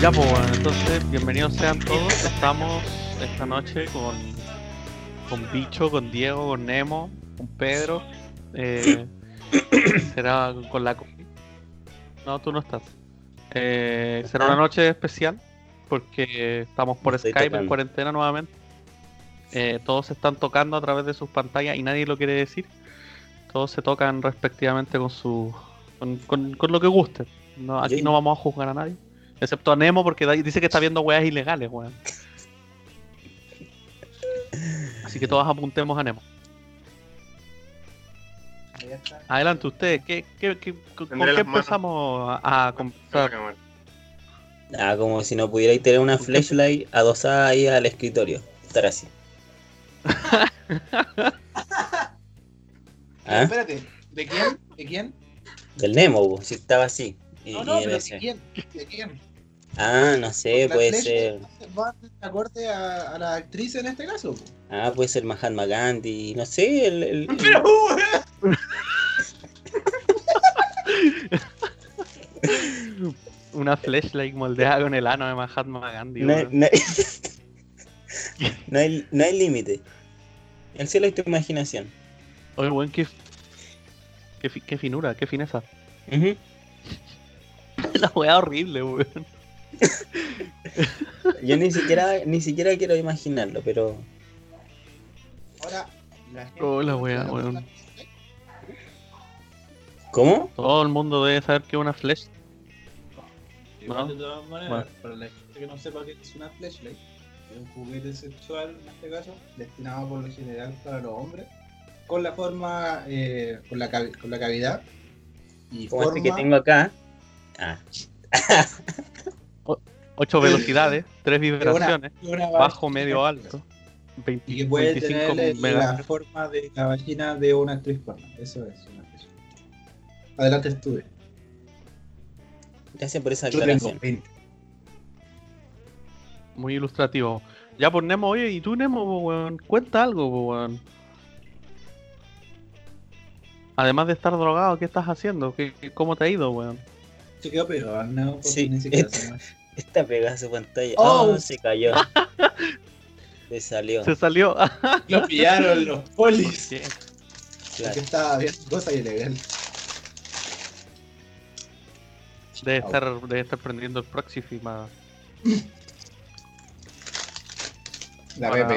Ya, pues bueno, entonces, bienvenidos sean todos. Estamos esta noche con Bicho, con Diego, con Nemo, con Pedro. Será con la... No, tú no estás. Será una noche especial porque estamos por Skype en cuarentena nuevamente. Todos están tocando a través de sus pantallas y nadie lo quiere decir. Todos se tocan respectivamente con lo que gusten. No, aquí no vamos a juzgar a nadie. Excepto a Nemo, porque dice que está viendo weas ilegales, weón. Así que todos apuntemos a Nemo. Adelante usted, ¿con qué empezamos a conversar? Como si no pudierais tener una flashlight adosada ahí al escritorio. Estar así. ¿Ah? Espérate, ¿de quién? ¿De quién? Del Nemo, bo, si estaba así. No, pero ¿de quién? ¿De quién? Ah, no sé, puede ser. ¿Va acorde a la actriz en este caso? Ah, puede ser Mahatma Gandhi, no sé, el... ¡Pero, una flashlight moldeada con el ano de Mahatma Gandhi. No hay límite. El cielo es tu imaginación. Oye, buen, qué finura, qué fineza. Uh-huh. La weá horrible, weón. Yo ni siquiera quiero imaginarlo, pero... Hola, la weá, weón. ¿Cómo? Todo el mundo debe saber que es una flashlight. Igual, ¿no? De todas maneras, bueno, para la gente que no sepa qué es una flashlight, es un juguete sexual, en este caso, destinado por lo general para los hombres, con la forma, con la cavidad y como forma... este que tengo acá. Ah. 8 velocidades, 3 vibraciones, bajo, medio, alto, 20, y que puede 25 tener la forma de la vagina de una actriz porno. Eso es una actriz. Adelante, estuve. Gracias por esa aclaración. Muy ilustrativo. Ya por Nemo, oye, ¿y tú, Nemo, weón? Cuenta algo, weón. Además de estar drogado, ¿qué estás haciendo? ¿Cómo te ha ido, weón? Se quedó pegado, no, porque sí, ni siquiera está pegada su pantalla. Oh, se cayó. Se salió. Lo pillaron los polis. Claro. Que estaba viendo cosas ilegales. Debe estar prendiendo el próximo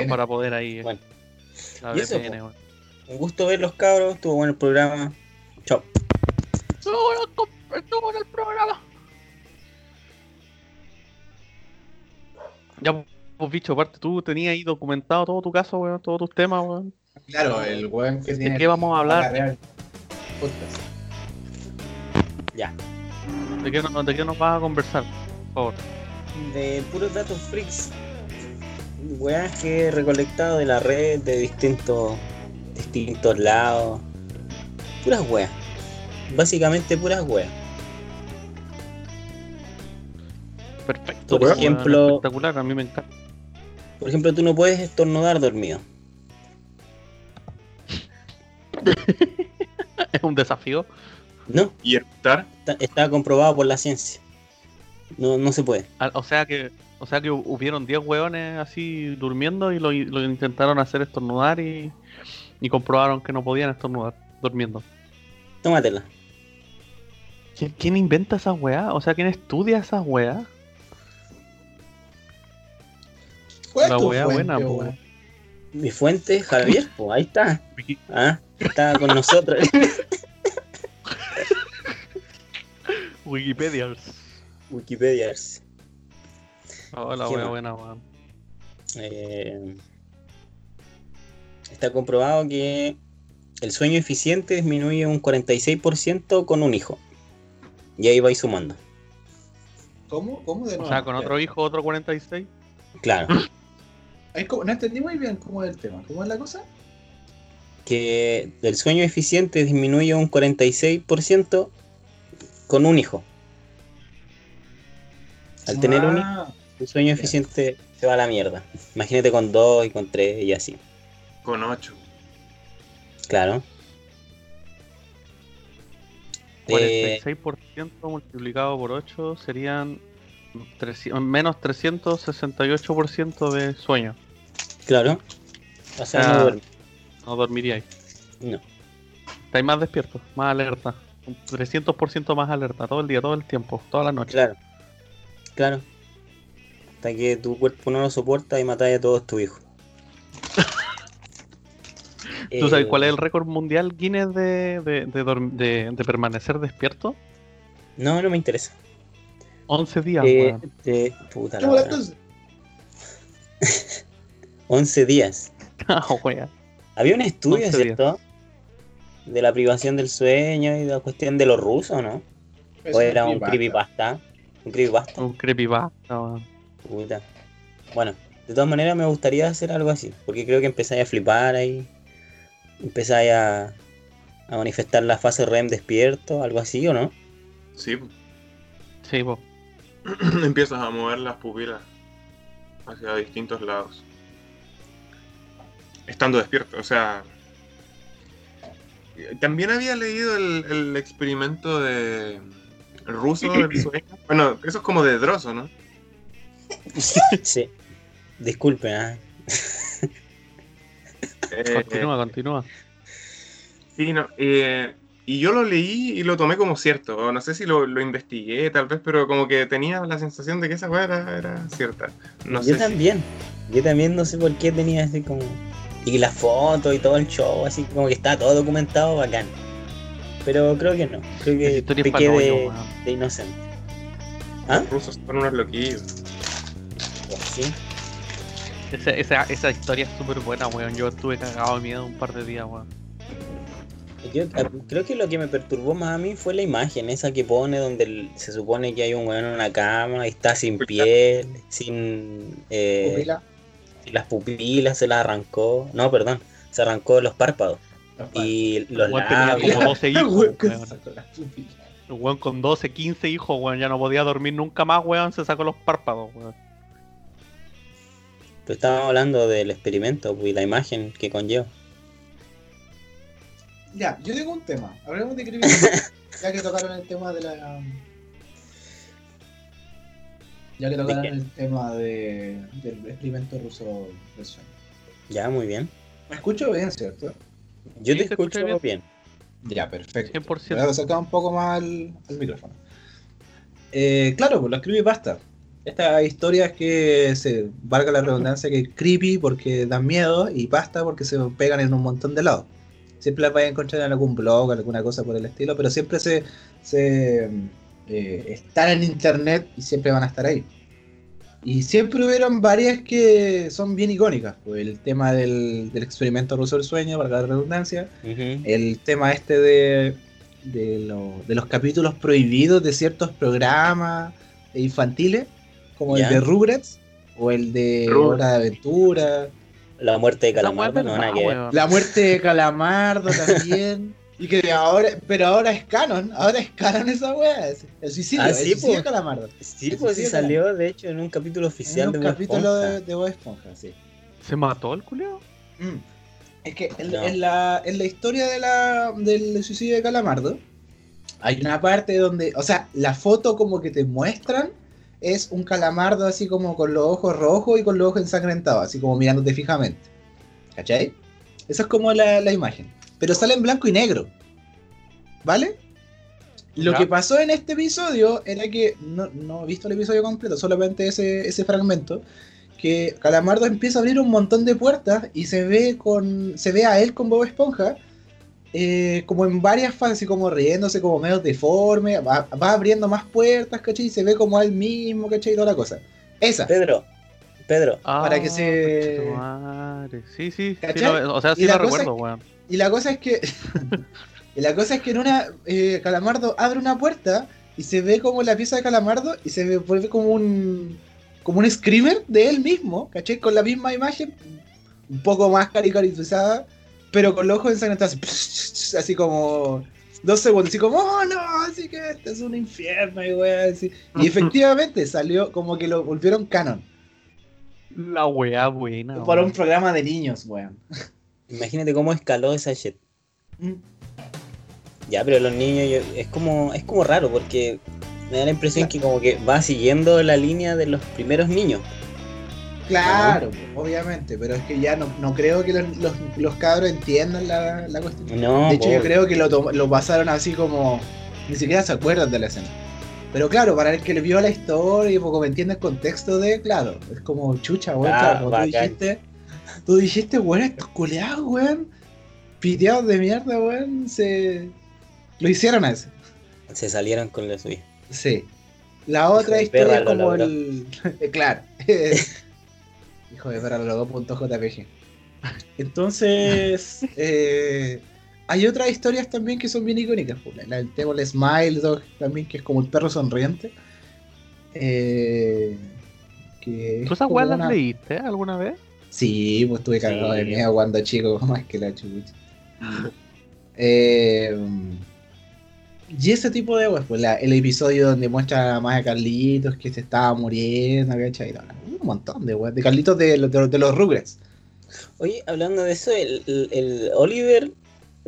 para poder ahí. Bueno. La VPN, bueno. Un gusto ver los cabros, estuvo bueno el programa. Chao. Estuvo en el programa. Ya, pues, Bicho, aparte, tú tenías ahí documentado todo tu caso, weón, todos tus temas, weón. Claro, el weón que tiene. ¿De qué vamos a hablar? Ya. ¿De qué nos vas a conversar, por favor? De puros datos freaks. Weas que he recolectado de la red, de distintos lados. Puras weas. Básicamente puras weas. Perfecto. Por ejemplo, espectacular, a mí me encanta. Por ejemplo, tú no puedes estornudar dormido. ¿Es un desafío? No. ¿Y eructar? Está comprobado por la ciencia. No se puede. O sea que hubieron 10 weones así durmiendo y lo intentaron hacer estornudar y comprobaron que no podían estornudar durmiendo. Tómatela. ¿Quién inventa esas weas? O sea, ¿quién estudia esas weas? ¿Cuál es la tu wea fuente, buena, wea? Mi fuente es Javier, po, ahí está. Ah, está con nosotros. Wikipedias. Oh, la wea buena, weón. Está comprobado que el sueño eficiente disminuye un 46% con un hijo. Y ahí vais sumando. ¿Cómo de nuevo? O sea, con otro hijo, otro 46%. Claro. No entendí muy bien cómo es el tema. ¿Cómo es la cosa? Que el sueño eficiente disminuye un 46% con un hijo. Al tener un hijo, el sueño eficiente se va a la mierda. Imagínate con 2 y con 3 y así. Con 8. Claro. 46% multiplicado por 8 serían menos 368% de sueño. Claro. O sea, no dormiría ahí. No. Estáis más despierto, más alerta. Un 300% más alerta todo el día, todo el tiempo, toda la noche. Claro. Claro. Hasta que tu cuerpo no lo soporta y matáis a todos tus hijos. ¿Tú sabes cuál es el récord mundial Guinness de permanecer despierto? No, no me interesa. 11 días, weón. Puta la wea. 11 días. No, wea. Había un estudio, ¿cierto? De la privación del sueño y de la cuestión de los rusos, ¿no? Eso, o era un creepypasta. Un creepypasta, weón. Puta. Bueno, de todas maneras me gustaría hacer algo así, porque creo que empezáis a flipar ahí. Empezáis a manifestar la fase REM despierto, algo así, ¿o no? Sí, sí, vos. Empiezas a mover las pupilas hacia distintos lados. Estando despierto, o sea... También había leído el experimento de... El ruso del sueño. Bueno, eso es como de Dross, ¿no? Sí. Disculpen, Continúa. Sí, no, y yo lo leí y lo tomé como cierto. No sé si lo investigué, tal vez, pero como que tenía la sensación de que esa weá era cierta. No yo sé también. Si... Yo también no sé por qué tenía así como... Y las fotos y todo el show, así como que está todo documentado, bacán. Pero creo que no. Creo que pequé de inocente. ¿Ah? Los rusos son unos loquillos. ¿Sí? Esa historia es súper buena, weón. Yo estuve cagado de miedo un par de días, weón. Yo creo que lo que me perturbó más a mí fue la imagen esa que pone donde se supone que hay un weón en una cama y está sin piel, sin... ¿Pupila? Las pupilas se las arrancó. No, perdón. Se arrancó los párpados. Y los labios. Tenía como 12 hijos, weón. El weón con 12, 15 hijos, weón. Ya no podía dormir nunca más, weón. Se sacó los párpados, weón. Pero estábamos hablando del experimento y la imagen que conlleva. Ya, yo tengo un tema. Hablemos de creepypasta. Del experimento ruso del sueño. Ya, muy bien. Me escucho bien, ¿cierto? Yo te escucho bien. Ya, perfecto. 100%. Me voy a acercar un poco más al micrófono. Claro, pues las creepypastas. Estas historias que se, valga la redundancia, que creepy porque dan miedo y pasta porque se pegan en un montón de lados. Siempre las vais a encontrar en algún blog, alguna cosa por el estilo, pero siempre están en internet y siempre van a estar ahí. Y siempre hubieron varias que son bien icónicas, pues el tema del experimento ruso del sueño, valga la redundancia, el tema este de los capítulos prohibidos de ciertos programas infantiles, como el de Rugrats o el de Hora de Aventura, la muerte de Calamardo, la muerte de Calamardo también, y que ahora es canon, esa wea, el suicidio, de Calamardo. Sí, pues sí salió de hecho en un capítulo oficial de Bob Esponja. En un capítulo de Bob Esponja, sí. ¿Se mató el culeo? Es que en la historia del suicidio de Calamardo hay una parte donde, o sea, la foto como que te muestran es un Calamardo así como con los ojos rojos y con los ojos ensangrentados, así como mirándote fijamente, ¿cachai? Esa es como la imagen, pero sale en blanco y negro, ¿vale? Lo que pasó en este episodio era que, no he visto el episodio completo, solamente ese fragmento, que Calamardo empieza a abrir un montón de puertas y se ve a él con Bob Esponja, como en varias fases, como riéndose, como medio deforme, va abriendo más puertas, ¿cachai? Y se ve como a él mismo, ¿cachai? Y toda la cosa. Esa. Pedro. Para que se... Madre. Sí. O sea, sí lo recuerdo, weón. Y la cosa es que... en una... Calamardo abre una puerta y se ve como la pieza de Calamardo y se vuelve como un... Como un screamer de él mismo, ¿cachai? Con la misma imagen, un poco más caricaturizada, pero con los ojos ensangrentados, así como 2 segundos, así como, oh no, así que este es un infierno, y weá, así. Y efectivamente salió como que lo volvieron canon. La weá buena. Para un programa de niños, weón. Imagínate cómo escaló esa shit. Ya, pero los niños, es como raro, porque me da la impresión que como que va siguiendo la línea de los primeros niños. Claro, ¿no? Obviamente, pero es que ya no creo que los cabros entiendan la cuestión. No, de hecho, yo creo que lo pasaron así como... Ni siquiera se acuerdan de la escena. Pero claro, para el que le vio la historia y como entiende el contexto de... Claro, es como chucha, weón, claro, como tú dijiste, weón, estos culeados, weón, piteados de mierda, weón, lo hicieron a ese. Se salieron con la suya. Sí. La otra historia es como el... Claro. Hijo de perra, los 2.jpg. Entonces... hay otras historias también que son bien icónicas. El tema del Smile Dog también, que es como el perro sonriente. ¿Tú esas weas las leíste alguna vez? Sí, pues estuve cagado de miedo cuando chico, más que la chucha. Y ese tipo de weas, pues el episodio donde muestra más a Carlitos que se estaba muriendo, ¿cachai? Un montón de weas, de Carlitos de los Rugrats. Oye, hablando de eso, el Oliver...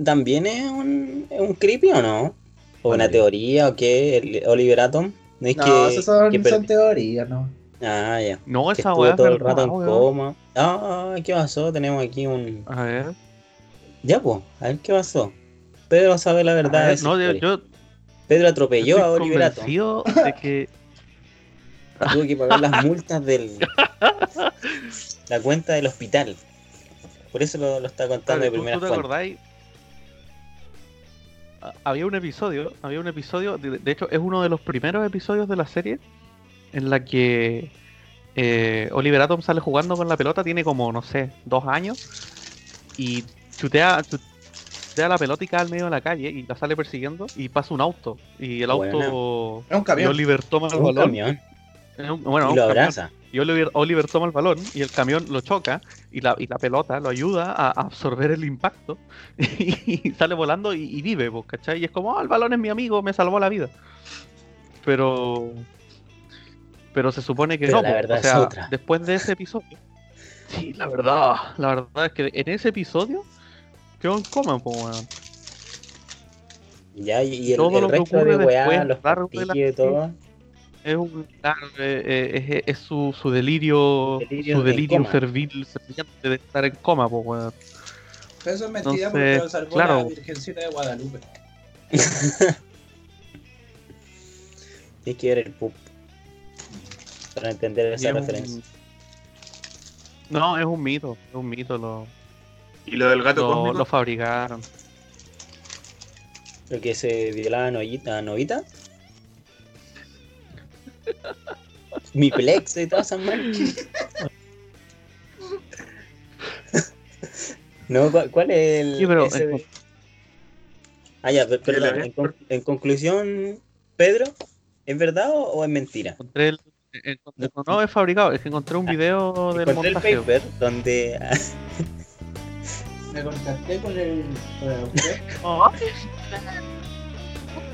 ¿También es un creepy o no? ¿O una teoría o qué? ¿El Oliver Atom? No, son teorías, ¿no? Ah, ya. No, que esa weá todo el rato en coma. Ah, ¿qué pasó? Tenemos aquí un... A ver. Ya, pues, a ver qué pasó. Pedro sabe la verdad. Ver, no, yo... Pedro atropelló a Oliver Atom. Yo estoy convencido de que... Tuve que pagar las multas la cuenta del hospital. Por eso lo está contando de primera fuente. ¿Tú te acordáis? Había un episodio, de hecho es uno de los primeros episodios de la serie en la que Oliver Atom sale jugando con la pelota, tiene como, no sé, 2 años y chutea la pelota y cae al medio de la calle y la sale persiguiendo y pasa un auto y el auto... Es un camión. Oliver toma el balón. Y lo abraza. Y Oliver toma el balón y el camión lo choca y la pelota lo ayuda a absorber el impacto y sale volando y vive, ¿cachai? Y es como, el balón es mi amigo, me salvó la vida. Pero se supone que pero no, la verdad es otra. Después de ese episodio... Sí, la verdad es que en ese episodio quedó en coma, pues, weón. Ya, y el resto de weá, los partidos y todo... Es su delirio servil de estar en coma, po, weón. Pero eso es mentira. Entonces, porque lo salvó la Virgencita de Guadalupe. Tienes que ver el pup para entender esa referencia. No, es un mito. ¿Y lo del gato cósmico? Lo fabricaron. ¿Lo que se violaba novita? Mi plex y todas esas marcas. No, ¿cuál es el...? Sí, pero perdón. En conclusión, Pedro, ¿es verdad o es mentira? No es fabricado, es que encontré un video del montaje. El paper donde... Me contacté con el...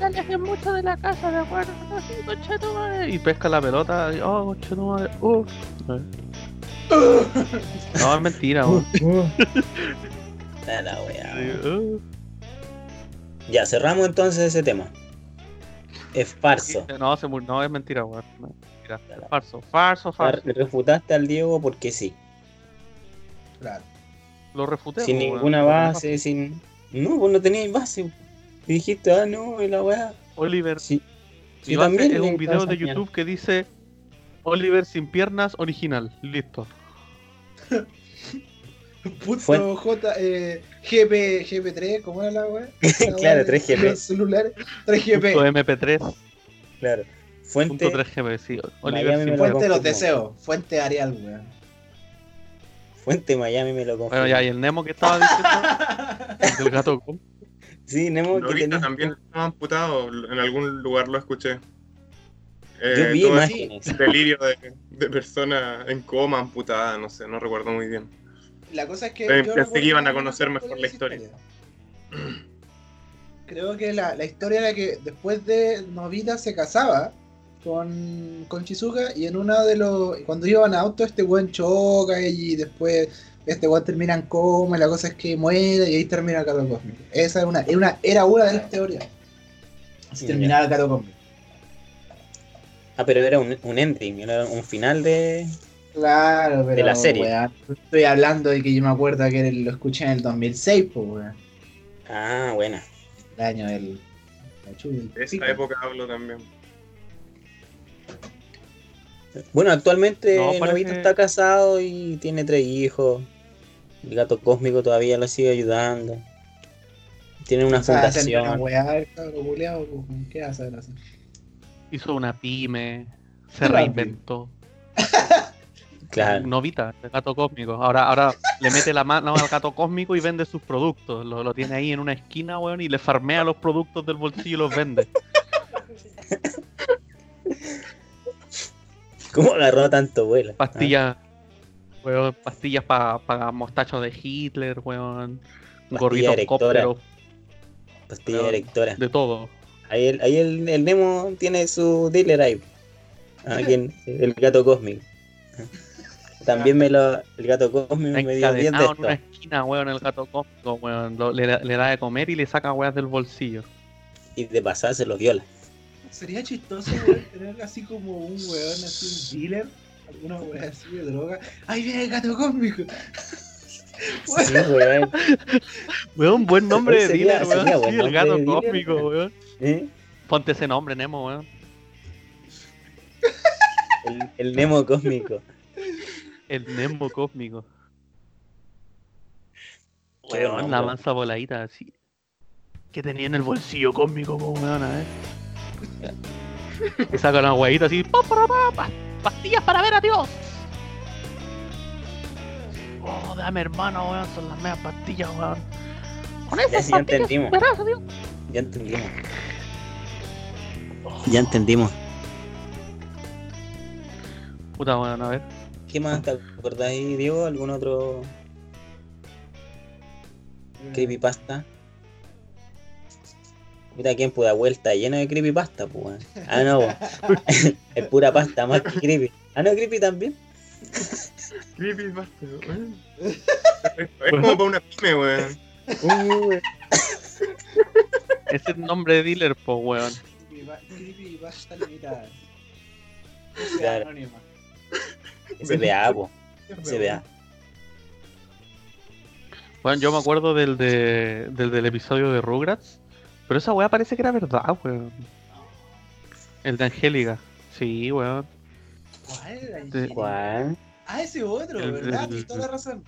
Alejen mucho de la casa, de acuerdo, así, conchetumare. Y pesca la pelota, y, conchetumare, No, es mentira, La wea. Ya, cerramos entonces ese tema. Es farso. No, es mentira, weón. Farso. Refutaste al Diego porque sí. Claro. Lo refuté. Sin ninguna base, sin... No, vos no tenías base. Y dijiste, la weá. Oliver. Sí. Yo también. Es un video de YouTube que dice Oliver sin piernas original. Listo. Puto GP3, ¿cómo era la weá? Claro, 3GP. Los celulares, 3GP. Punto MP3. Claro. Fuente. Punto 3GP, sí. Oliver sin fuente los deseos. Fuente Arial, weá. Fuente Miami me lo confirmó. Bueno, ya, y el Nemo que estaba diciendo. El gato con. Sí, Nemo. También estaba amputado, en algún lugar lo escuché. Yo vi imágenes. Delirio de persona en coma, amputada, no sé, no recuerdo muy bien. La cosa es que... pensé que iban a conocer mejor la historia. Creo que la historia era que después de Novita se casaba con Shizuka y en una de los... Cuando iban a auto este weón choca y después... Este weón termina en coma, la cosa es que muere y ahí termina el gato cósmico. Esa era una de las teorías. Así terminaba el gato cósmico. Ah, pero era un ending, era un final de... Claro, pero de la serie. Wea, estoy hablando de que yo me acuerdo que lo escuché en el 2006, pues, weón. Ah, buena. El año del... De esa época hablo también. Bueno, actualmente no, Novito está casado y tiene 3 hijos. El gato cósmico todavía lo sigue ayudando. Tiene una fundación. Una weá, buleado, ¿qué hace? Hizo una pyme, se reinventó. Claro. Novita, el gato cósmico. Ahora le mete la mano al gato cósmico y vende sus productos. Lo tiene ahí en una esquina, weón, y le farmea los productos del bolsillo y los vende. ¿Cómo agarró tanto, weón? Pastillas, weón, pastillas para mostachos de Hitler, weón. Gorritos cópteros. Pastilla directora. De todo. Ahí el Nemo tiene su dealer ahí. Aquí el gato cósmico. También el gato cósmico me dio bien de esto. En una esquina, weón, el gato cósmico, weón. Le da de comer y le saca weas del bolsillo. Y de pasada se los viola. Sería chistoso, weón, tener así como un weón, así un dealer. Alguna wea así de droga. ¡Ahí viene el gato cósmico! Sí, weón. Weón, buen nombre de dealer, weón. Sí, el gato cósmico, weón. ¿Eh? Ponte ese nombre, Nemo, weón. El Nemo cósmico. El Nemo cósmico. Weón, la mansa voladita así. Que tenía en el bolsillo cósmico, weón, a ver. Te saca una huevita así. Pastillas para ver a Dios. Oh, dame hermano, weón, son las medias pastillas, weón. Con esas ya pastillas superazo, Dios. Ya entendimos. Puta, weón, a ver. ¿Qué más te acordáis, Diego? ¿Algún otro creepypasta? Puta, ¿quién puta vuelta? Lleno de creepypasta, pues, weón. Ah, no, weón. Es pura pasta, más que creepy. Ah, no, creepy también. Creepypasta, weón. Es como para una pyme, weón. Es el nombre de dealer, po, weón. Creepypasta limitada. Claro. Anónima. SBA, po. SBA. Bueno, yo me acuerdo del episodio de Rugrats. Pero esa weá parece que era verdad, weón. El de Angélica. Sí, weón. ¿Cuál? Ah, ese otro, ¿verdad? Tienes toda la razón.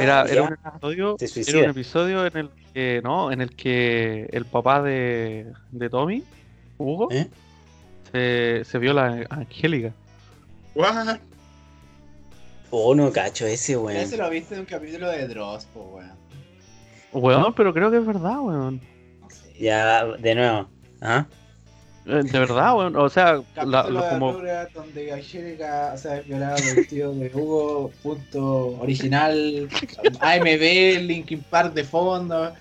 Era un episodio en el que el papá de Tommy, Hugo, se viola a Angélica. What? Oh, no cacho ese, weón. Ese lo viste en un capítulo de Dross, po, weón. Weón, pero creo que es verdad, weón. No sé. Ya, de nuevo. ¿Ah? De verdad, weón. O sea, como donde Angélica se ha violado el tío de Hugo, punto original, AMB, Linkin Park de fondo,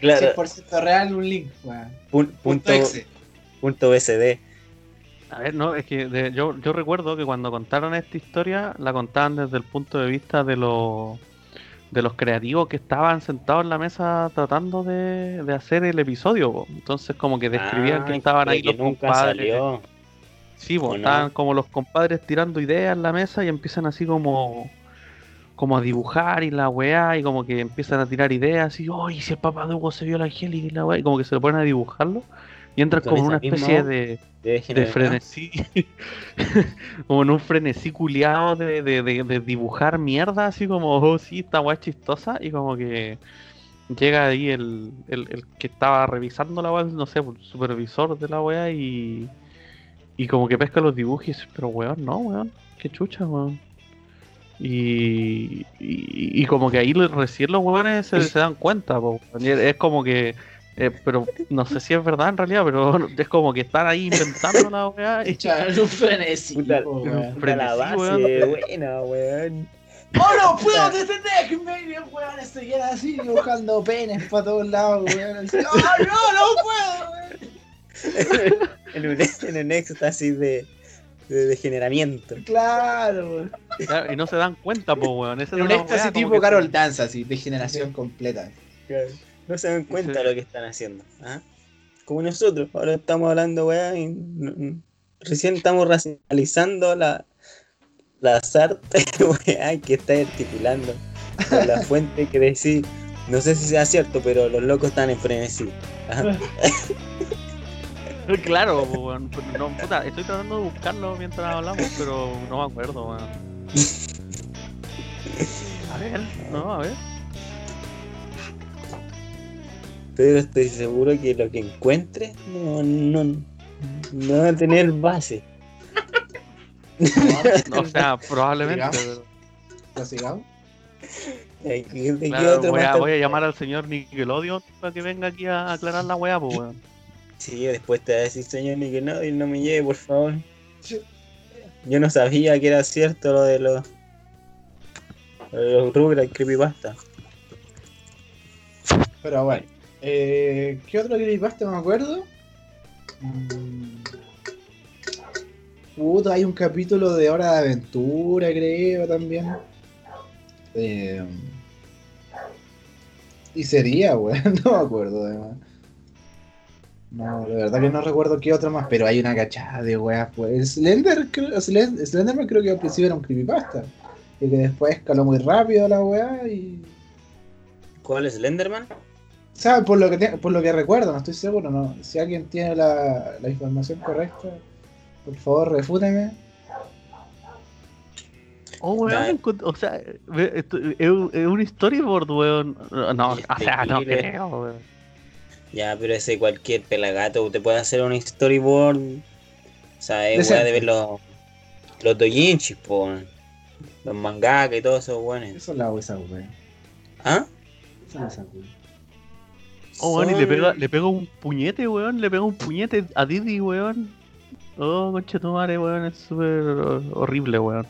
claro. 100% real, un link, weón. Punto exe. Punto BCD. A ver, no, es que yo recuerdo que cuando contaron esta historia, la contaban desde el punto de vista de los creativos que estaban sentados en la mesa tratando de hacer el episodio, po. Entonces como que describían que estaban ahí los compadres. Salió. Sí, po, estaban como los compadres tirando ideas en la mesa y empiezan así como a dibujar y la weá, y como que empiezan a tirar ideas y ¡ay, si el papá de Hugo se vio la Angélica y la weá! Y como que se lo ponen a dibujarlo. Y entras como en una especie de frenesí, como en un frenesí culiado de dibujar mierda, así como, oh sí, esta weá es chistosa, y como que llega ahí el que estaba revisando la weá, no sé, el supervisor de la weá, y como que pesca los dibujos y dice, pero weón, no, weón, qué chucha, weón. Y como que ahí recién los weones se dan cuenta, po, es como que... pero no sé si es verdad en realidad, pero es como que están ahí inventando la weá. Echaron un frenesí. Un frenesí, la base, buena, weón. ¡Oh, no puedo defenderme! Y los weones se quedan así dibujando penes para todos lados, weón. ¡Oh, no puedo, weón! En un éxtasis de degeneramiento. Claro, weón. Y no se dan cuenta, po, weón. En un éxtasis tipo Carol Danza, así, degeneración completa. Claro. No se dan cuenta de lo que están haciendo, ¿ah? Como nosotros, ahora estamos hablando, weá, y no, recién estamos racionalizando las artes, weá, que estáis articulando. Con la fuente que decís, no sé si sea cierto, pero los locos están en frenesí. Claro, weón. No, puta, estoy tratando de buscarlo mientras hablamos, pero no me acuerdo, weón. A ver, no, a ver. Pero estoy seguro que lo que encuentres no va a tener base. No, o sea, probablemente. ¿Lo sigamos? Claro, voy a llamar al señor Nickelodeon para que venga aquí a aclarar la weá, pues, weón. Sí, después te va a decir, señor Nickelodeon, no me lleve, por favor. Yo no sabía que era cierto lo de los Rugrats creepypasta. Pero bueno, ¿qué otro creepypasta me acuerdo? Hay un capítulo de Hora de Aventura, creo, también. Y sería, weón, no me acuerdo de más. No, la verdad que no recuerdo qué otro más, pero hay una cachada de weas, pues. Slenderman creo que al principio era un creepypasta. Y que después escaló muy rápido la wea y... ¿Cuál es Slenderman? O sea, por lo que recuerdo, no estoy seguro, no. Si alguien tiene la información correcta, por favor, refúteme. Oh, weón, o sea, es un storyboard, weón. No, o sea, no creo, weón. Ya, pero ese cualquier pelagato te puede hacer un storyboard. O sea, es weón de ver los doujinshis, po. Los mangaka y todo eso, weón. Eso es la weón, weón. ¿Ah? Eso es la weón. Oh, weón, y le pega un puñete, weón. Le pega un puñete a Didi, weón. Oh, conchetumare, weón. Es súper horrible, weón.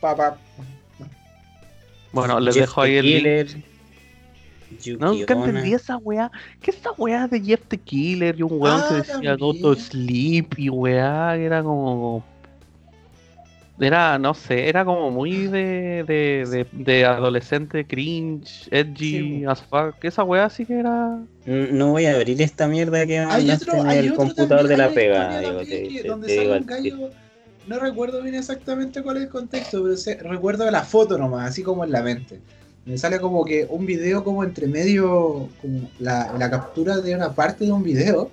Papá. Bueno, les Jeff dejo ahí Killer, el link. No, nunca entendí esa weá. ¿Qué es esa weá de Jeff the Killer? Y un weón que decía go to sleep y weá. Era como... Era, no sé, era como muy de adolescente, cringe, edgy, sí, as fuck. Esa weá sí que era... No voy a abrir esta mierda que mandaste en el computador también, de la pega. Digo, te digo. No recuerdo bien exactamente cuál es el contexto, pero recuerdo la foto nomás, así como en la mente. Me sale como que un video como entre medio, como la captura de una parte de un video,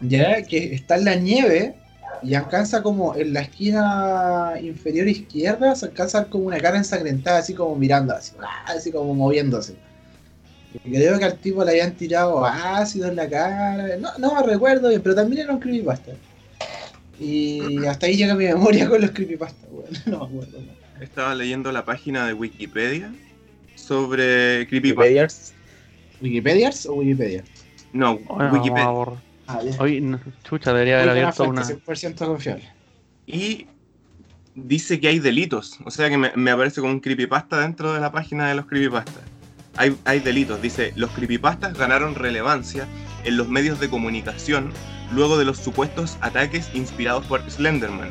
ya que está en la nieve y alcanza como en la esquina inferior izquierda, se alcanza como una cara ensangrentada, así como mirando, así como moviéndose. Creo que al tipo le habían tirado ácido en la cara, no recuerdo bien, pero también era un creepypasta. Y hasta ahí llega mi memoria con los creepypasta, weón. No me acuerdo. Estaba leyendo la página de Wikipedia sobre creepypastas. ¿Wikipedias o Wikipedia? No, bueno, Wikipedia. Hoy, chucha, debería haber abierto una. 100% confiable. Y dice que hay delitos. O sea que me aparece como un creepypasta dentro de la página de los creepypastas. Hay delitos. Dice, los creepypastas ganaron relevancia en los medios de comunicación luego de los supuestos ataques inspirados por Slenderman.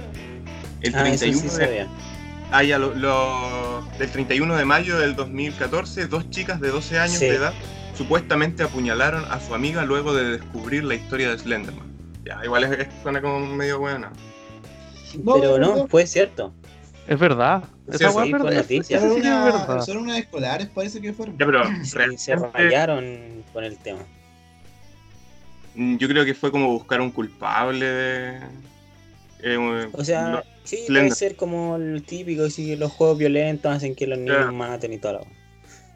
El 31 de mayo del 2014, dos chicas de 12 años de edad supuestamente apuñalaron a su amiga luego de descubrir la historia de Slenderman. Ya, igual suena como medio buena. Pero no, fue cierto. Es verdad. Esa hueá es verdad. Son unas escolares, parece que fueron. Ya, pero se rayaron con el tema. Yo creo que fue como buscar un culpable de... o sea, no, sí, Slender. Puede ser como el típico, sí, los juegos violentos hacen que los niños maten y todo lo...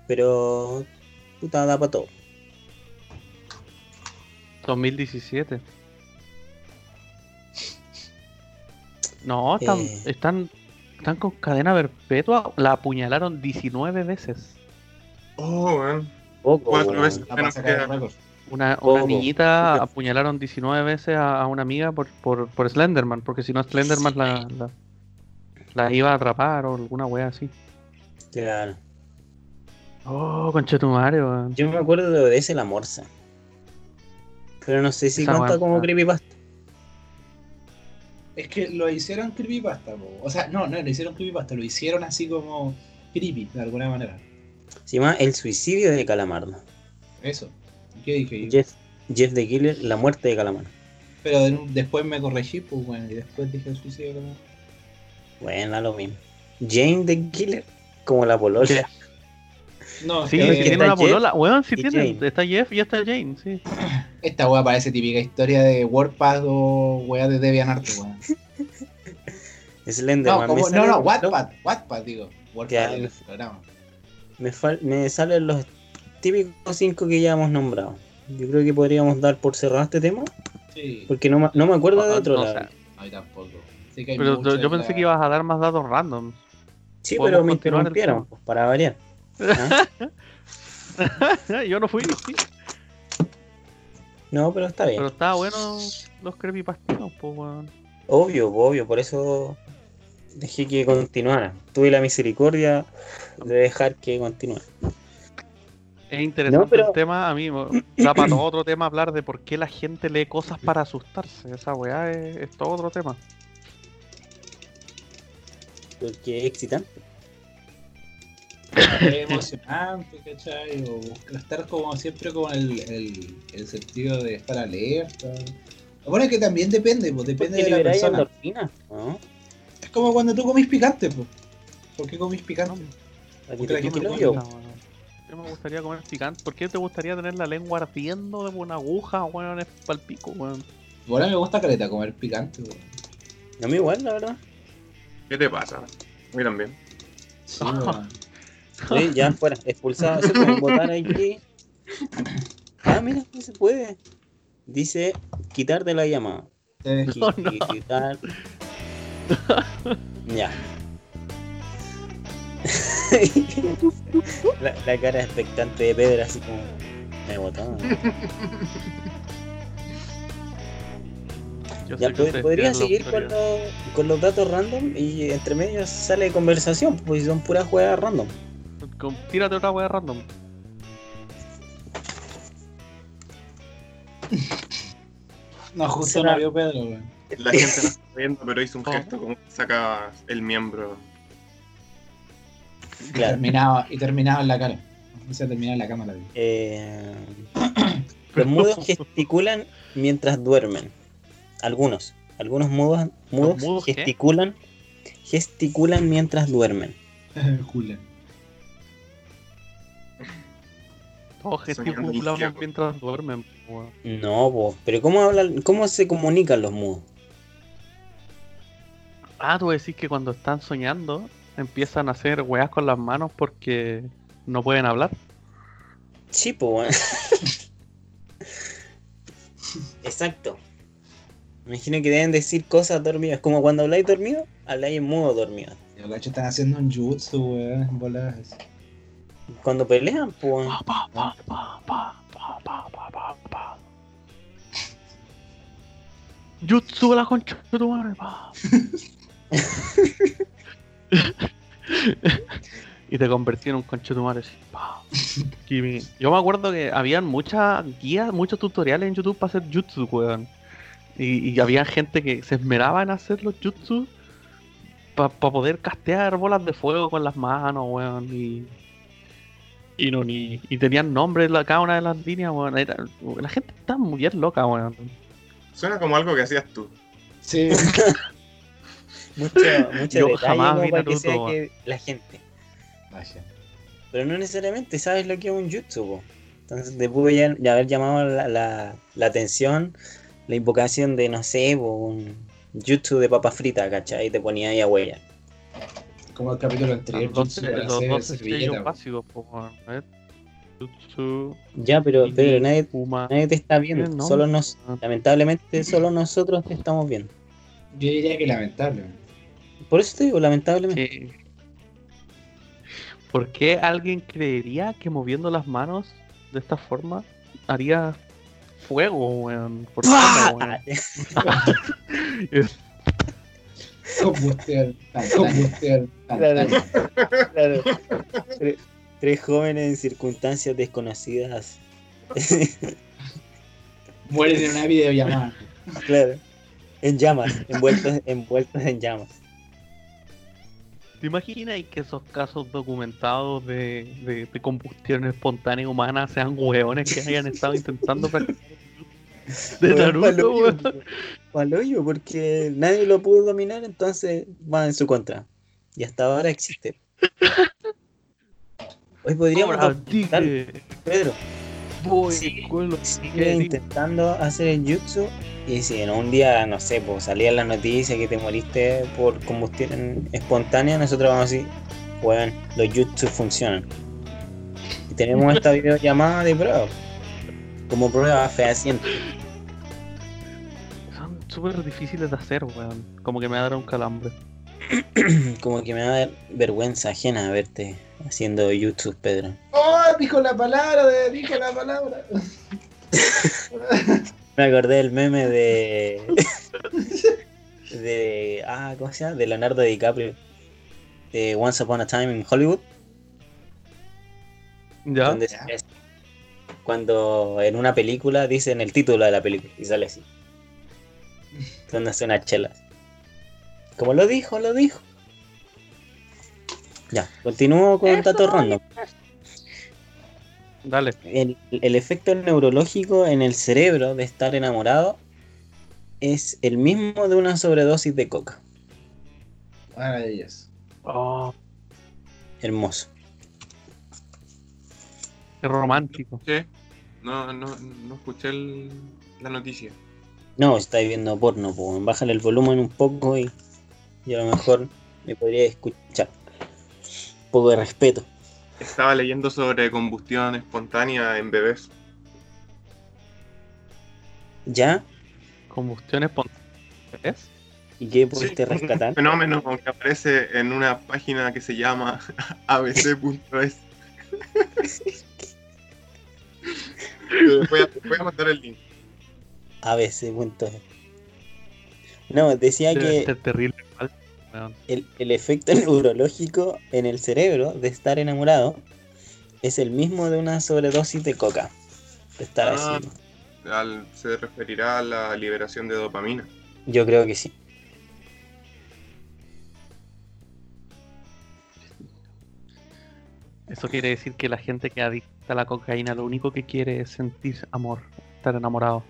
Pero... puta, da para todo. 2017. No, están con cadena perpetua. La apuñalaron 19 veces. Oh, weón. Poco, 4 veces menos que... Una niñita apuñalaron 19 veces a una amiga por Slenderman, porque si no Slenderman la iba a atrapar o alguna wea así. Claro. Oh, conchetumare, weón. Yo me acuerdo de Obedece la Morsa. Pero no sé si cuenta como creepypasta. Es que lo hicieron creepypasta, po. O sea, no lo hicieron creepypasta, lo hicieron así como creepy, de alguna manera. Se llama El Suicidio de Calamardo. Eso. ¿Qué dije yo? Jeff the Killer, la muerte de Calamar. Pero después me corregí, pues bueno, y después dije el suicidio de Calamar. Bueno, lo mismo. Jane the Killer, como la polola. No, sí, si tiene una polola, weón, si tiene, está Jeff y está Jane, sí. Esta weá parece típica historia de WordPad o weá de DeviantArt, weón. Slenderman. No, no, Wattpad digo. WordPad es el programa. Me salen los típicos 5 que ya hemos nombrado. Yo creo que podríamos dar por cerrado este tema. Sí. Porque no me acuerdo de otro lado. No, tampoco. Sí, que pero yo pensé que ibas a dar más datos random. Sí, pero me interrumpieron, pues, para variar. ¿Ah? Yo no fui. No, pero está bien. Pero está bueno los creepypasteos, pues, bueno. Obvio, por eso dejé que continuara. Tuve la misericordia de dejar que continuara. Es interesante, no, pero... el tema, a mí da para otro tema hablar de por qué la gente lee cosas para asustarse. Esa weá es todo otro tema. Porque es excitante. Es emocionante, ¿cachai? O estar como siempre con el sentido de estar alerta. Lo bueno es que también depende de la persona. Endorfina, ¿no? Es como cuando tú comís picante, pues. ¿Por qué comís picante? Porque la gente lo come. Yo me gustaría comer picante. ¿Por qué te gustaría tener la lengua ardiendo de una aguja, weón, para el pico, weón? Ahora me gusta caleta comer picante, weón. A mí igual, la verdad. ¿Qué te pasa? A mí también. Sí, ya fuera, expulsado, se pueden botar aquí. Ah, mira, no se puede. Dice, quitar de la llamada. Quitar. Ya. la cara expectante de Pedro, así como... Me botaron. Ya podría seguir con los datos random y entre medio sale conversación, pues son puras juegas random. Tírate otra hueá random. No, justo no vio Pedro, weón. La gente no está viendo, pero hizo un gesto como que saca el miembro. Claro. Y terminaba en la cara. O sea, terminaba en la cámara. Los mudos gesticulan mientras duermen. Algunos mudos gesticulan mientras duermen. Julan. Todos gesticulan mientras duermen. No, vos, pero ¿cómo se comunican los mudos? Ah, tú decís que cuando están soñando empiezan a hacer weas con las manos porque no pueden hablar. Sí, pues. Exacto. Imagino que deben decir cosas dormidas. Como cuando habláis dormido, habláis en mudo dormido. Los gachos están haciendo un jutsu, weón, en bolas. Cuando pelean, pues. Pa. Jutsu la concha de tu madre, pa. Y te convertí en un conchetumare. Yo me acuerdo que habían muchas guías, muchos tutoriales en YouTube para hacer jutsu, weón. Y había gente que se esmeraba en hacer los jutsu para poder castear bolas de fuego con las manos, weón. Y tenían nombres cada una de las líneas, weón. La gente está muy bien loca, weón. Suena como algo que hacías tú. Sí. Mucho yo jamás vi Naruto, que sea que la gente. Vaya. Pero no necesariamente sabes lo que es un jutsu, po. Entonces te pudo ya haber llamado la atención la invocación de, no sé, po, un jutsu de papa frita, ¿cachai? Y te ponía ahí a huella. Como el capítulo anterior, los 12 estrellos básicos, po. Jutsu. Ya, pero nadie te está viendo. No. Lamentablemente solo nosotros te estamos viendo. Yo diría que lamentablemente. Por eso te digo, lamentablemente. ¿Por qué alguien creería que moviendo las manos de esta forma haría fuego, weón? Por ¡ah! Forma, weón. Combustión. Claro. Tres jóvenes en circunstancias desconocidas. Mueren en una videollamada. Claro. En llamas, envueltos en llamas. ¿Te imaginas que esos casos documentados de combustión espontánea humana sean hueones que hayan estado intentando practicar de Naruto, weón? Paloyo, porque nadie lo pudo dominar, entonces va en su contra. Y hasta ahora existe. Hoy podríamos intentar, Pedro. Voy sigue intentando hacer el jutsu. Y si en un día, no sé, pues salía la noticia que te moriste por combustión espontánea, nosotros vamos a decir, bueno, los jutsu funcionan. Y tenemos esta videollamada de prueba, como prueba fehaciente. Son súper difíciles de hacer, weón. Como que me dará un calambre. Como que me da vergüenza ajena verte haciendo jutsu, Pedro. ¡Oh! Dijo la palabra. Me acordé del meme de ¿cómo se llama? De Leonardo DiCaprio, de Once Upon a Time in Hollywood. Ya. Donde sale así, cuando en una película dicen el título de la película y sale así. Donde hace unas chelas. Como lo dijo. Ya, continúo con datos random. Dale. El efecto neurológico en el cerebro de estar enamorado es el mismo de una sobredosis de coca. Maravillas. Oh. Hermoso. Qué romántico. ¿Qué? No escuché la noticia. No, estáis viendo porno, pues. Bájale el volumen un poco y a lo mejor me podría escuchar. Un poco de respeto. Estaba leyendo sobre combustión espontánea en bebés. ¿Ya? ¿Combustión espontánea en bebés? ¿Y qué pudiste rescatar? Un fenómeno que aparece en una página que se llama abc.es. voy a mandar el link. abc.es. No, decía que... Es terrible. El efecto neurológico en el cerebro de estar enamorado es el mismo de una sobredosis de coca. De estar así. ¿Se referirá a la liberación de dopamina? Yo creo que sí. Eso quiere decir que la gente que adicta a la cocaína lo único que quiere es sentir amor, estar enamorado.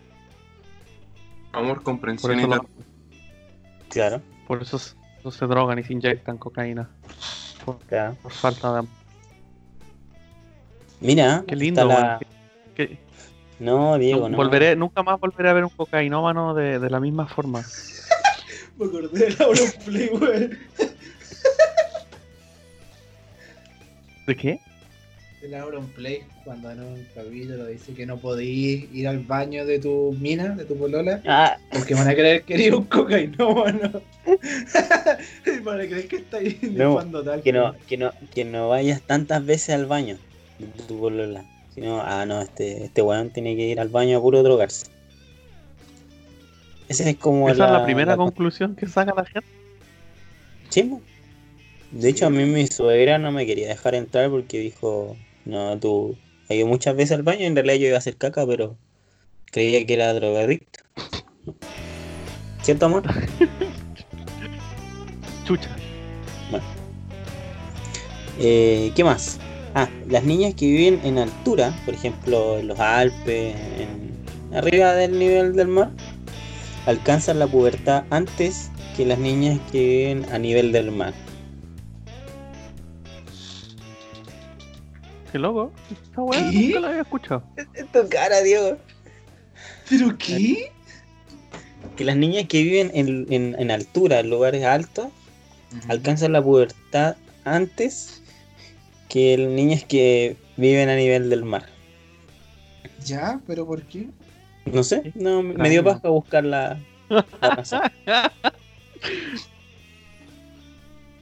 Amor, comprensión y la... Claro. Por eso se drogan y se inyectan cocaína por falta de... Mira, qué lindo, la... ¿Qué? No, Diego, nunca más volveré a ver un cocainómano de la misma forma. Me acordé de la Auronplay, güey. ¿De qué? De la Auronplay, cuando en un capítulo dice que no podís ir al baño de tu mina, de tu polola, porque van a creer que eres un cocainómano. Para creer que está ahí dejando tal que no vayas tantas veces al baño de tu polola, sino este weón tiene que ir al baño a puro drogarse. Esa es como ¿Esa es la primera conclusión que saca la gente. Chimo. De hecho, a mí mi suegra no me quería dejar entrar porque dijo, no, tú has ido muchas veces al baño. En realidad yo iba a hacer caca, pero creía que era drogadicto. ¿Cierto, amor? Chucha. Bueno. ¿Qué más? Las niñas que viven en altura, por ejemplo, en los Alpes, arriba del nivel del mar, alcanzan la pubertad antes que las niñas que viven a nivel del mar. Qué loco, esta weá nunca la había escuchado. En tu cara, Diego. ¿Pero qué? Que las niñas que viven en altura, en lugares altos, alcanzan la pubertad antes que las niñas que viven a nivel del mar. ¿Ya? ¿Pero por qué? No sé, me dio paja buscar la razón.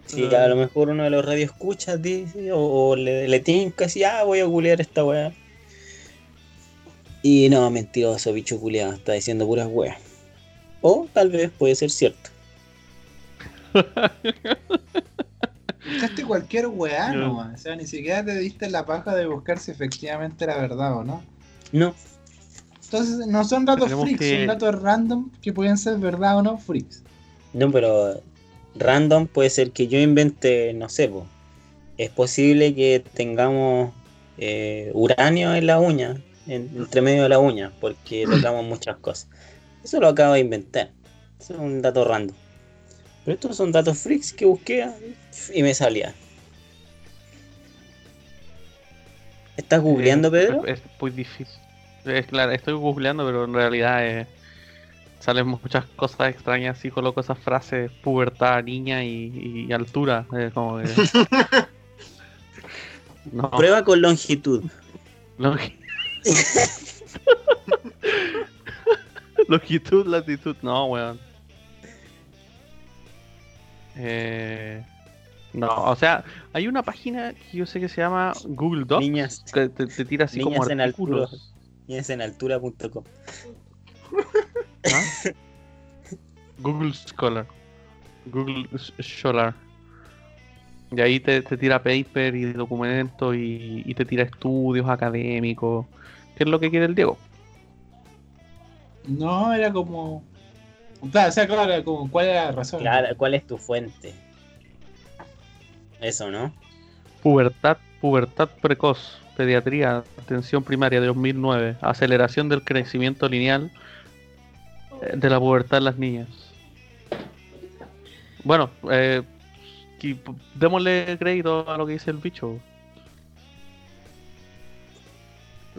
Sí, a lo mejor uno de los radioescuchas dice, o le tinca así, voy a googlear esta weá. Y no, mentiroso, bicho culiado, está diciendo puras weas. O tal vez puede ser cierto. Buscaste cualquier weá nomás, o sea, ni siquiera te diste la paja de buscar si efectivamente era verdad o no. No. Entonces, no son datos freaks, son datos random que pueden ser verdad o no freaks. No, pero... random puede ser que yo invente, no sé, po. Es posible que tengamos uranio en la uña, entre medio de la uña, porque tocamos muchas cosas. Eso lo acabo de inventar. Eso es un dato random. Pero estos son datos freaks que busqué y me salía. ¿Estás googleando, Pedro? Es muy difícil. Es claro, estoy googleando, pero en realidad salen muchas cosas extrañas. Sí, coloco esas frases pubertad, niña y altura. Como que... no. Prueba con longitud. Longitud, latitud. No, weón. No, o sea, hay una página que yo sé que se llama Google Docs. Niñas, que te tira así como artículos. Niñasenaltura.com. ¿Ah? Google Scholar. Y ahí te tira paper y documentos y te tira estudios académicos. ¿Qué es lo que quiere el Diego? No, era como... O sea, claro, como, ¿cuál era la razón? Claro, ¿cuál es tu fuente? Eso, ¿no? Pubertad precoz, pediatría, atención primaria de 2009, aceleración del crecimiento lineal de la pubertad en las niñas. Bueno, démosle crédito a lo que dice el bicho.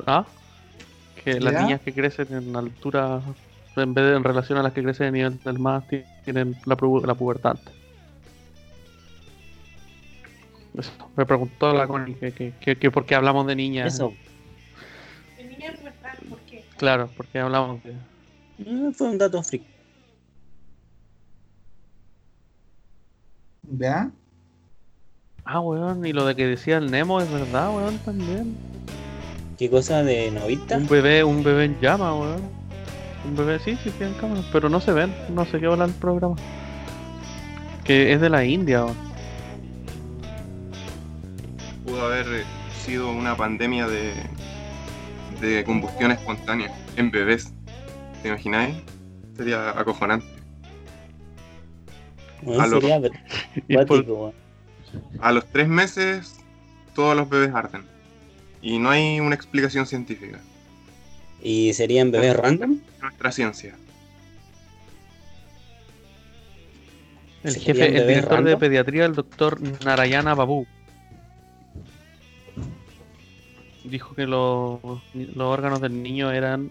¿Ah? Que las niñas que crecen en altura, en vez de en relación a las que crecen en nivel del más, tienen la pubertad. Eso. Me preguntó la Connie que por qué hablamos de niñas. Eso. De niñas pubertad, ¿por qué? Claro, porque hablamos de... Fue un dato freak. ¿Ya? Ah, weón, y lo de que decía el Nemo es verdad, weón, también. ¿Qué cosa de novita? Un bebé en llama, weón. Un bebé, sí, tienen cámaras, pero no se ven, no sé qué habla el programa. Que es de la India, weón. Pudo haber sido una pandemia de combustión espontánea en bebés. ¿Te imagináis? Sería acojonante. A los 3 meses todos los bebés arden. Y no hay una explicación científica. ¿Y serían bebés random? Nuestra ciencia. El jefe, el director random de pediatría, el doctor Narayana Babu, dijo que los órganos del niño eran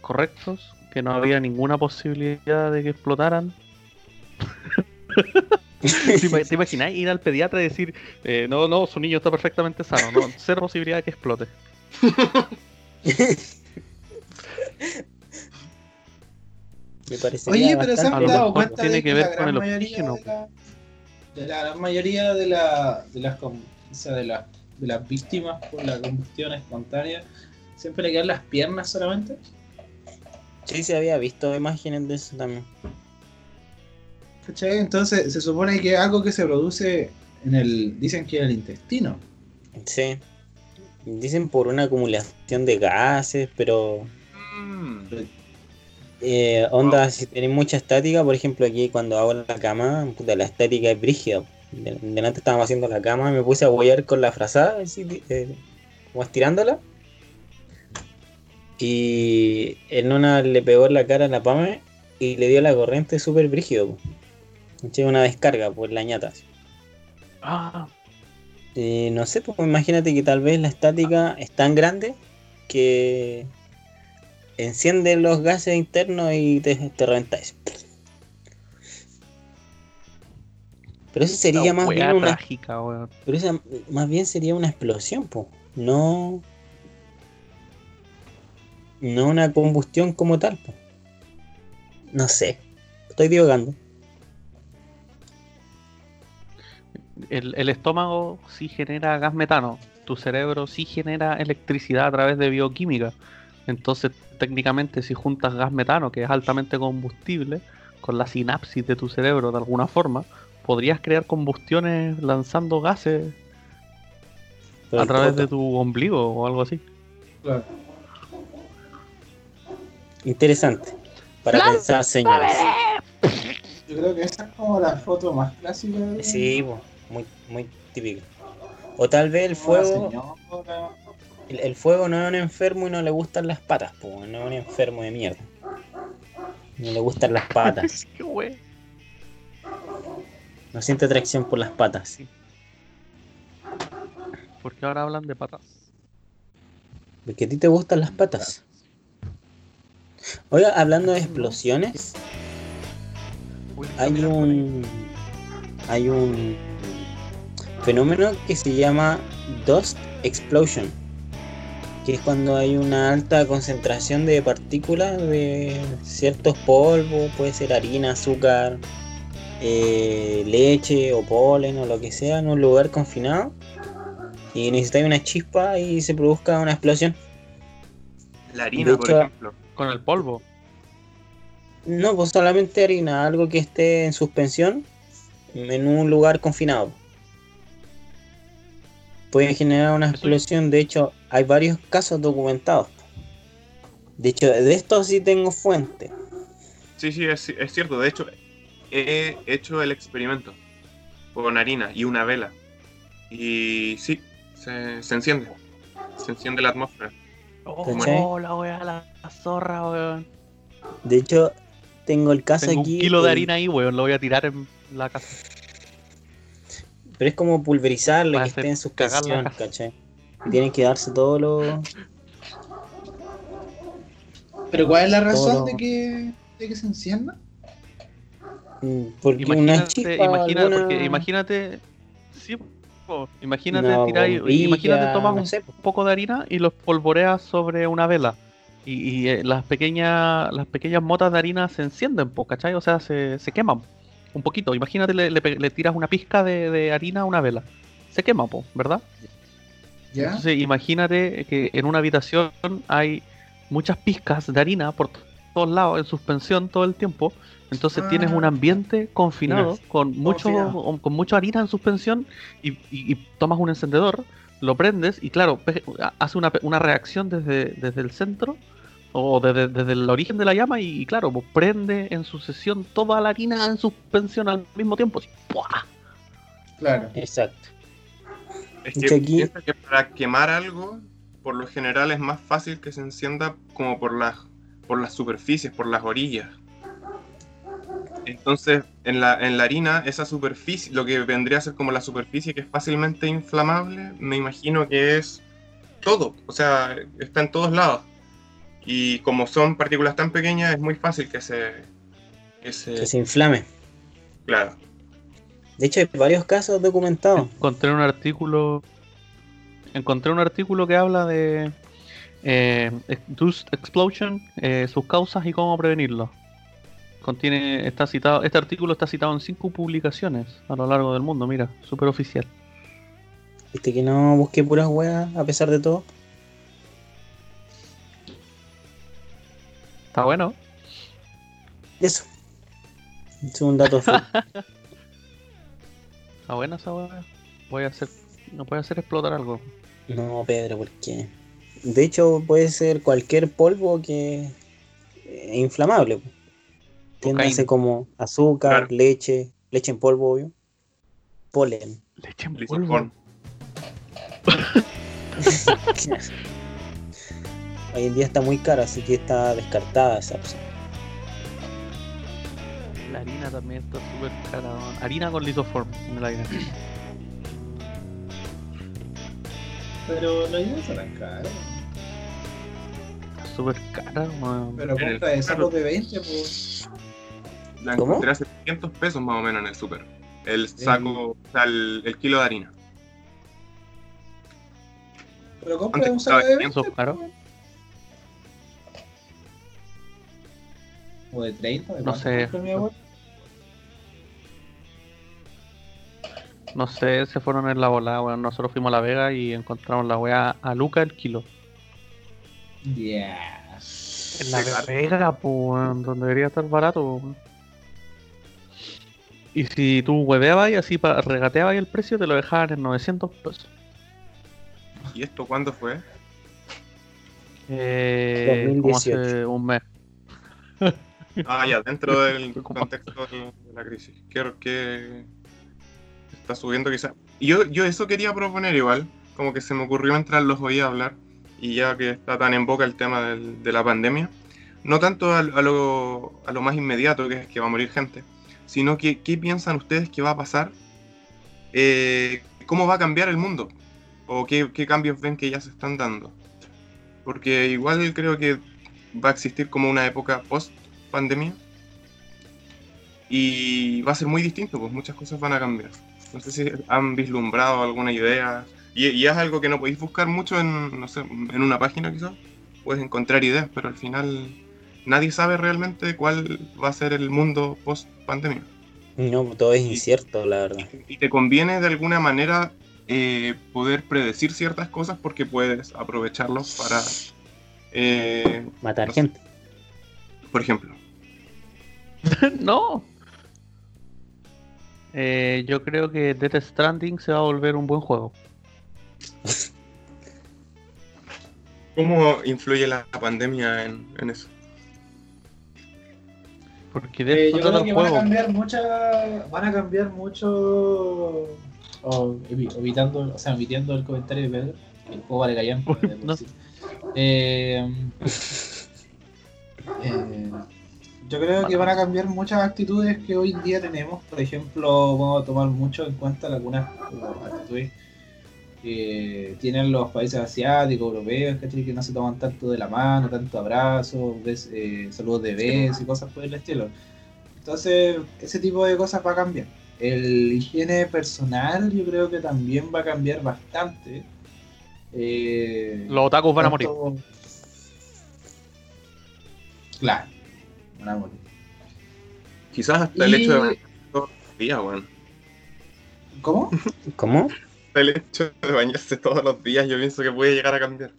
correctos, que no había ninguna posibilidad de que explotaran. ¿Te imaginas ir al pediatra y decir no, su niño está perfectamente sano, no, cero posibilidad de que explote? Me parece. Oye, pero se han dado cuenta de que la gran mayoría de las víctimas por la combustión espontánea siempre le quedan las piernas solamente. Sí, se había visto imágenes de eso también. ¿Cachai? Entonces se supone que algo que se produce en el... Dicen que en el intestino. Sí. Dicen por una acumulación de gases, pero... onda, si tenés mucha estática, por ejemplo aquí cuando hago la cama, puta, la estática es brígida. Delante estábamos haciendo la cama y me puse a huear con la frazada, así, como estirándola. Y en una le pegó en la cara a la Pame y le dio la corriente súper brígido. Una descarga por la ñata. Ah. No sé, pues imagínate que tal vez la estática es tan grande que enciende los gases internos y te reventáis. Pero eso sería más bien una trágica, weón. Pero esa más bien sería una explosión, pues. No una combustión como tal, pues. No sé, estoy divagando. El estómago sí genera gas metano, tu cerebro sí genera electricidad a través de bioquímica. Entonces, técnicamente, si juntas gas metano, que es altamente combustible, con la sinapsis de tu cerebro de alguna forma, podrías crear combustiones lanzando gases a través de tu ombligo o algo así. Claro. Interesante. Para pensar, señores. Yo creo que esa es como la foto más clásica. De... Sí, muy, muy típica. O tal vez el fuego... El fuego no es un enfermo y no le gustan las patas, po. No es un enfermo de mierda. No le gustan las patas. Qué wey. No siente atracción por las patas. Sí. ¿Por qué ahora hablan de patas? Porque a ti te gustan las patas. Oiga, hablando de explosiones, hay un fenómeno que se llama dust explosion, que es cuando hay una alta concentración de partículas de ciertos polvos, puede ser harina, azúcar, leche o polen o lo que sea, en un lugar confinado, y necesitáis una chispa y se produzca una explosión. La harina, hecho, por ejemplo, con el polvo. No, pues solamente harina, algo que esté en suspensión en un lugar confinado. Puede generar una explosión, de hecho hay varios casos documentados. De hecho, de esto sí tengo fuente. Sí, es cierto, de hecho he hecho el experimento con harina y una vela. Y sí, se enciende. Se enciende la atmósfera. Oh, la weá, la zorra, weón. De hecho, tengo el caso tengo aquí. Un kilo de harina ahí, weón, lo voy a tirar en la casa. Pero es como pulverizar lo que esté en suspensión, ¿cachai? Y tienen que darse todos los... ¿Pero cuál es la razón de que se encienda? Porque imagínate... Sí, po, imagínate no, tirar... Bombilla, imagínate tomar un poco de harina y los polvoreas sobre una vela. Y las pequeñas motas de harina se encienden, po, ¿cachai? O sea, se queman. Un poquito, imagínate, le tiras una pizca de harina a una vela. Se quema, po, ¿verdad? ¿Ya? Entonces, imagínate que en una habitación hay muchas pizcas de harina por todos lados, en suspensión todo el tiempo. Entonces tienes un ambiente confinado con mucha harina en suspensión y tomas un encendedor, lo prendes y claro, hace una reacción desde el centro o desde el origen de la llama y claro, pues prende en sucesión toda la harina en suspensión al mismo tiempo. Así, ¡pua! Claro. Exacto. Es que piensa que para quemar algo, por lo general es más fácil que se encienda como por las superficies, por las orillas. Entonces, en la harina, esa superficie, lo que vendría a ser como la superficie que es fácilmente inflamable, me imagino que es todo. O sea, está en todos lados. Y como son partículas tan pequeñas, es muy fácil que se inflame. Claro. De hecho, hay varios casos documentados. Encontré un artículo que habla de Dust Explosion, sus causas y cómo prevenirlo. Este artículo está citado en 5 publicaciones a lo largo del mundo, mira, súper oficial. ¿Viste que no busqué puras huevas a pesar de todo? Está bueno. Eso. Es un dato frío. Está buena esa hueá. No puede hacer explotar algo. No, Pedro, ¿por qué? De hecho, puede ser cualquier polvo que es inflamable. Tiéndase como azúcar, claro. leche en polvo, obvio. Polen. Leche en polvo. Hoy en día está muy cara, así que está descartada esa opción. La harina también está súper cara. Harina con lisoform en el aire. Pero la harina está tan cara. Está súper cara, man. Pero compra de sacos de 20, pues. La encontré a $700 más o menos en el súper. El saco, o sea, el kilo de harina. Pero compra un saco de 20. O de 30, de no sé. No sé, se fueron en la volada, bueno, nosotros fuimos a La Vega y encontramos la weá a Luca el kilo. Yeah. En La Vega, pues, donde debería estar barato. Pues. Y si tú hueveabas y así regateabas y el precio, te lo dejaban en $900. ¿Y esto cuándo fue? 2018. Como hace un mes. Ah, ya, dentro del contexto de la crisis. Creo que está subiendo quizás. Y yo eso quería proponer igual, como que se me ocurrió mientras los oía hablar, y ya que está tan en boca el tema de la pandemia, no tanto a lo más inmediato, que es que va a morir gente, sino que ¿qué piensan ustedes que va a pasar? ¿Cómo va a cambiar el mundo? ¿O qué cambios ven que ya se están dando? Porque igual creo que va a existir como una época post-pandemia y va a ser muy distinto, pues muchas cosas van a cambiar. No sé si han vislumbrado alguna idea, y es algo que no podéis buscar mucho en, no sé, en una página quizás, puedes encontrar ideas, pero al final nadie sabe realmente cuál va a ser el mundo post-pandemia. No, todo es incierto, la verdad. Y te conviene de alguna manera poder predecir ciertas cosas porque puedes aprovecharlos para matar gente, por ejemplo. No, yo creo que Death Stranding se va a volver un buen juego. ¿Cómo influye la pandemia en eso? Porque yo creo que van a cambiar mucho. Evitando el comentario de Pedro, el juego vale callampa. No. Yo creo que van a cambiar muchas actitudes que hoy en día tenemos. Por ejemplo, vamos a tomar mucho en cuenta algunas actitudes que tienen los países asiáticos, europeos, que no se toman tanto de la mano, tanto abrazos, saludos de besos y cosas por el estilo. Entonces, ese tipo de cosas va a cambiar. El higiene personal yo creo que también va a cambiar bastante. Los otakus van a morir. Claro, van a morir. Quizás hasta el hecho de bañarse todos los días, weón. ¿Cómo? El hecho de bañarse todos los días yo pienso que puede llegar a cambiar.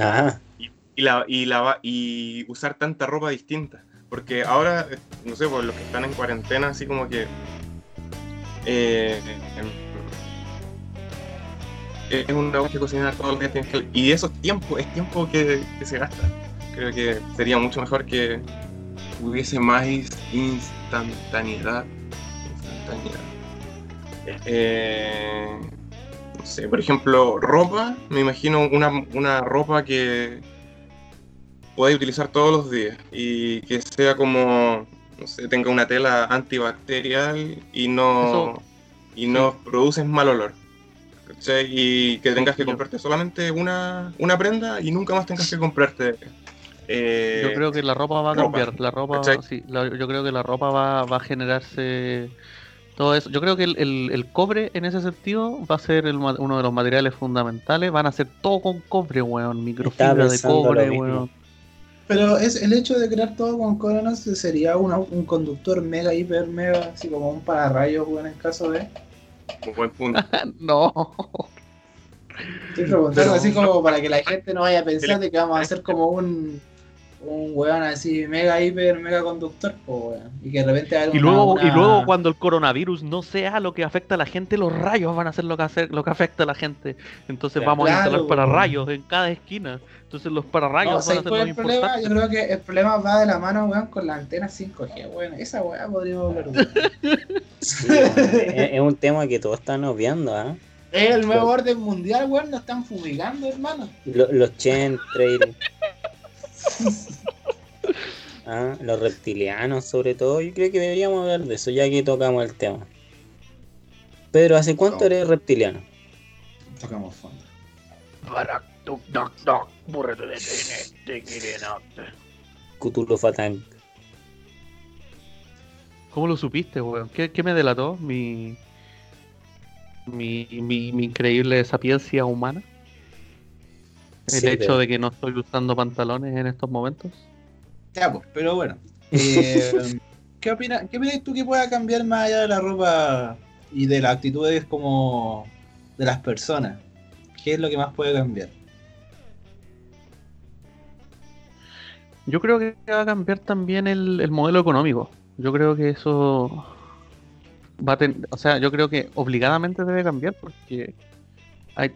Ah. Y usar tanta ropa distinta. Porque ahora, no sé, pues los que están en cuarentena así como que... es una cosa que cocinar todo el día tiene que... Y eso es tiempo que se gasta. Creo que sería mucho mejor que hubiese más instantaneidad. No sé, por ejemplo, ropa. Me imagino una ropa que podáis utilizar todos los días y que sea como... No sé, tenga una tela antibacterial y no produces mal olor, ¿sí? Y que tengas que comprarte solamente una prenda y nunca más tengas que comprarte yo creo que la ropa va a cambiar. La ropa, ¿sí? Yo creo que la ropa va a generarse todo eso. Yo creo que el cobre en ese sentido va a ser uno de los materiales fundamentales. Van a hacer todo con cobre, weón, microfibra de cobre, weón. Pero es el hecho de crear todo con cobre, no sé, sería un conductor mega, hiper, mega, así como un pararrayos, bueno, en caso de... Un buen punto. No. Estoy preguntando así como para que la gente no vaya a pensar de que vamos a hacer como un weón así, mega, hiper, mega conductor, pues, weón. Y que de repente hay y luego cuando el coronavirus no sea lo que afecta a la gente, los rayos van a ser lo que afecta a la gente. Entonces pero vamos a instalar pararrayos en cada esquina. Entonces los pararrayos van a ser más importantes. Yo creo que el problema va de la mano, weón, con la antena 5G, weón. Esa weá podríamos hablar. Sí, es un tema que todos están obviando, ¿eh? Es el nuevo orden mundial, weón. Nos están fumigando, hermano. Los chemtrails. Los reptilianos, sobre todo. Yo creo que deberíamos hablar de eso, ya que tocamos el tema. Pedro, ¿hace cuánto eres reptiliano? Tocamos fondo. Burrete de Tenete. Cthulhu Fatang. ¿Cómo lo supiste, weón? ¿Qué me delató? Mi increíble sapiencia humana. El hecho de que no estoy usando pantalones en estos momentos. Ya, pues, pero bueno. ¿Qué opinas tú que pueda cambiar más allá de la ropa y de las actitudes como de las personas? ¿Qué es lo que más puede cambiar? Yo creo que va a cambiar también el modelo económico. Yo creo que eso va a tener... O sea, yo creo que obligadamente debe cambiar porque hay...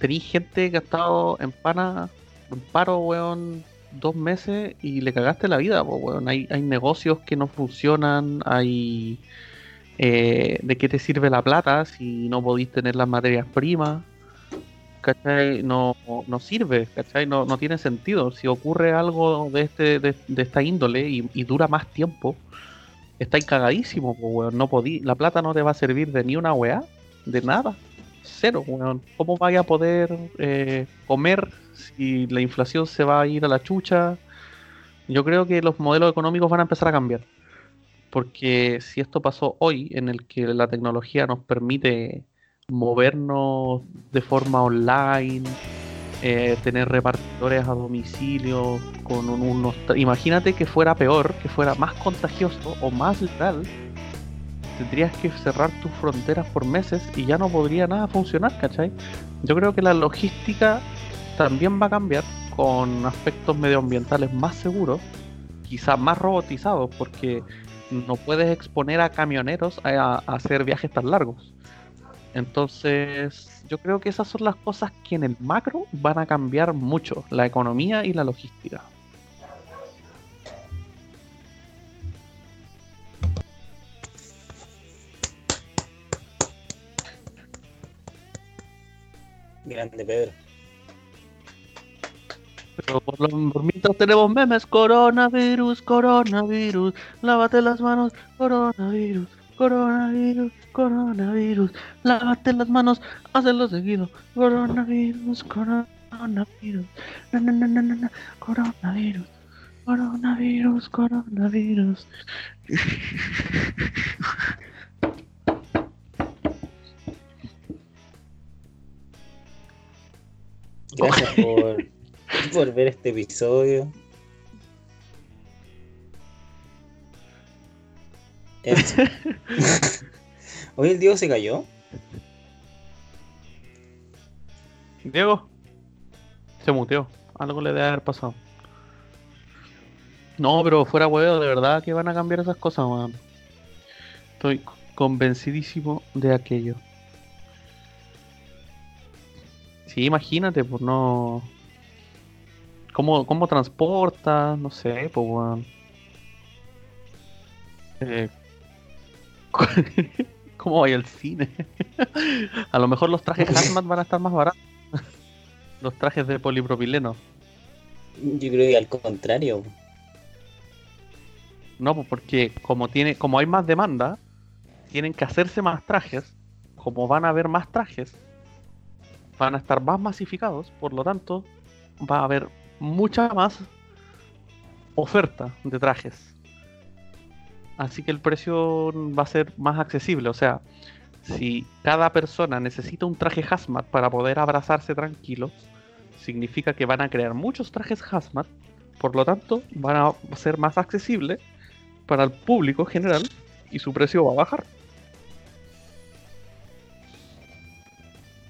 Tenís gente que ha estado en paro, weón, 2 meses y le cagaste la vida, pues, bueno. Hay negocios que no funcionan, hay... ¿de qué te sirve la plata si no podís tener las materias primas? ¿Cachai? No sirve, ¿cachai? No tiene sentido. Si ocurre algo de esta índole y dura más tiempo, estáis cagadísimo, pues, weón. No podí, la plata no te va a servir de ni una weá, de nada. Cero, weón. ¿Cómo vaya a poder comer si la inflación se va a ir a la chucha? Yo creo que los modelos económicos van a empezar a cambiar. Porque si esto pasó hoy, en el que la tecnología nos permite movernos de forma online, tener repartidores a domicilio, con unos... Imagínate que fuera peor, que fuera más contagioso o más letal, tendrías que cerrar tus fronteras por meses y ya no podría nada funcionar, ¿cachai? Yo creo que la logística también va a cambiar con aspectos medioambientales más seguros, quizás más robotizados, porque... no puedes exponer a camioneros a hacer viajes tan largos. Entonces, yo creo que esas son las cosas que en el macro van a cambiar mucho, la economía y la logística. Grande, Pedro. Pero por mientras tenemos memes, coronavirus, coronavirus, lávate las manos, coronavirus, coronavirus, coronavirus, lávate las manos, hazlo seguido, coronavirus, coronavirus, na, coronavirus, coronavirus, coronavirus. Gracias por ver este episodio. Hoy el Diego se cayó. Diego se muteó. Algo le debe haber pasado. No, pero fuera huevo, de verdad que van a cambiar esas cosas, man. Estoy convencidísimo de aquello. Sí, imagínate, pues no... ¿Cómo transporta? No sé, pues, weón. ¿Cómo va al cine? A lo mejor los trajes hazmat van a estar más baratos. Los trajes de polipropileno. Yo creo que al contrario. No, pues porque como hay más demanda, tienen que hacerse más trajes. Como van a haber más trajes, van a estar más masificados. Por lo tanto, va a haber mucha más oferta de trajes, así que el precio va a ser más accesible. O sea, si cada persona necesita un traje hazmat para poder abrazarse tranquilo, significa que van a crear muchos trajes hazmat, por lo tanto van a ser más accesibles para el público general y su precio va a bajar.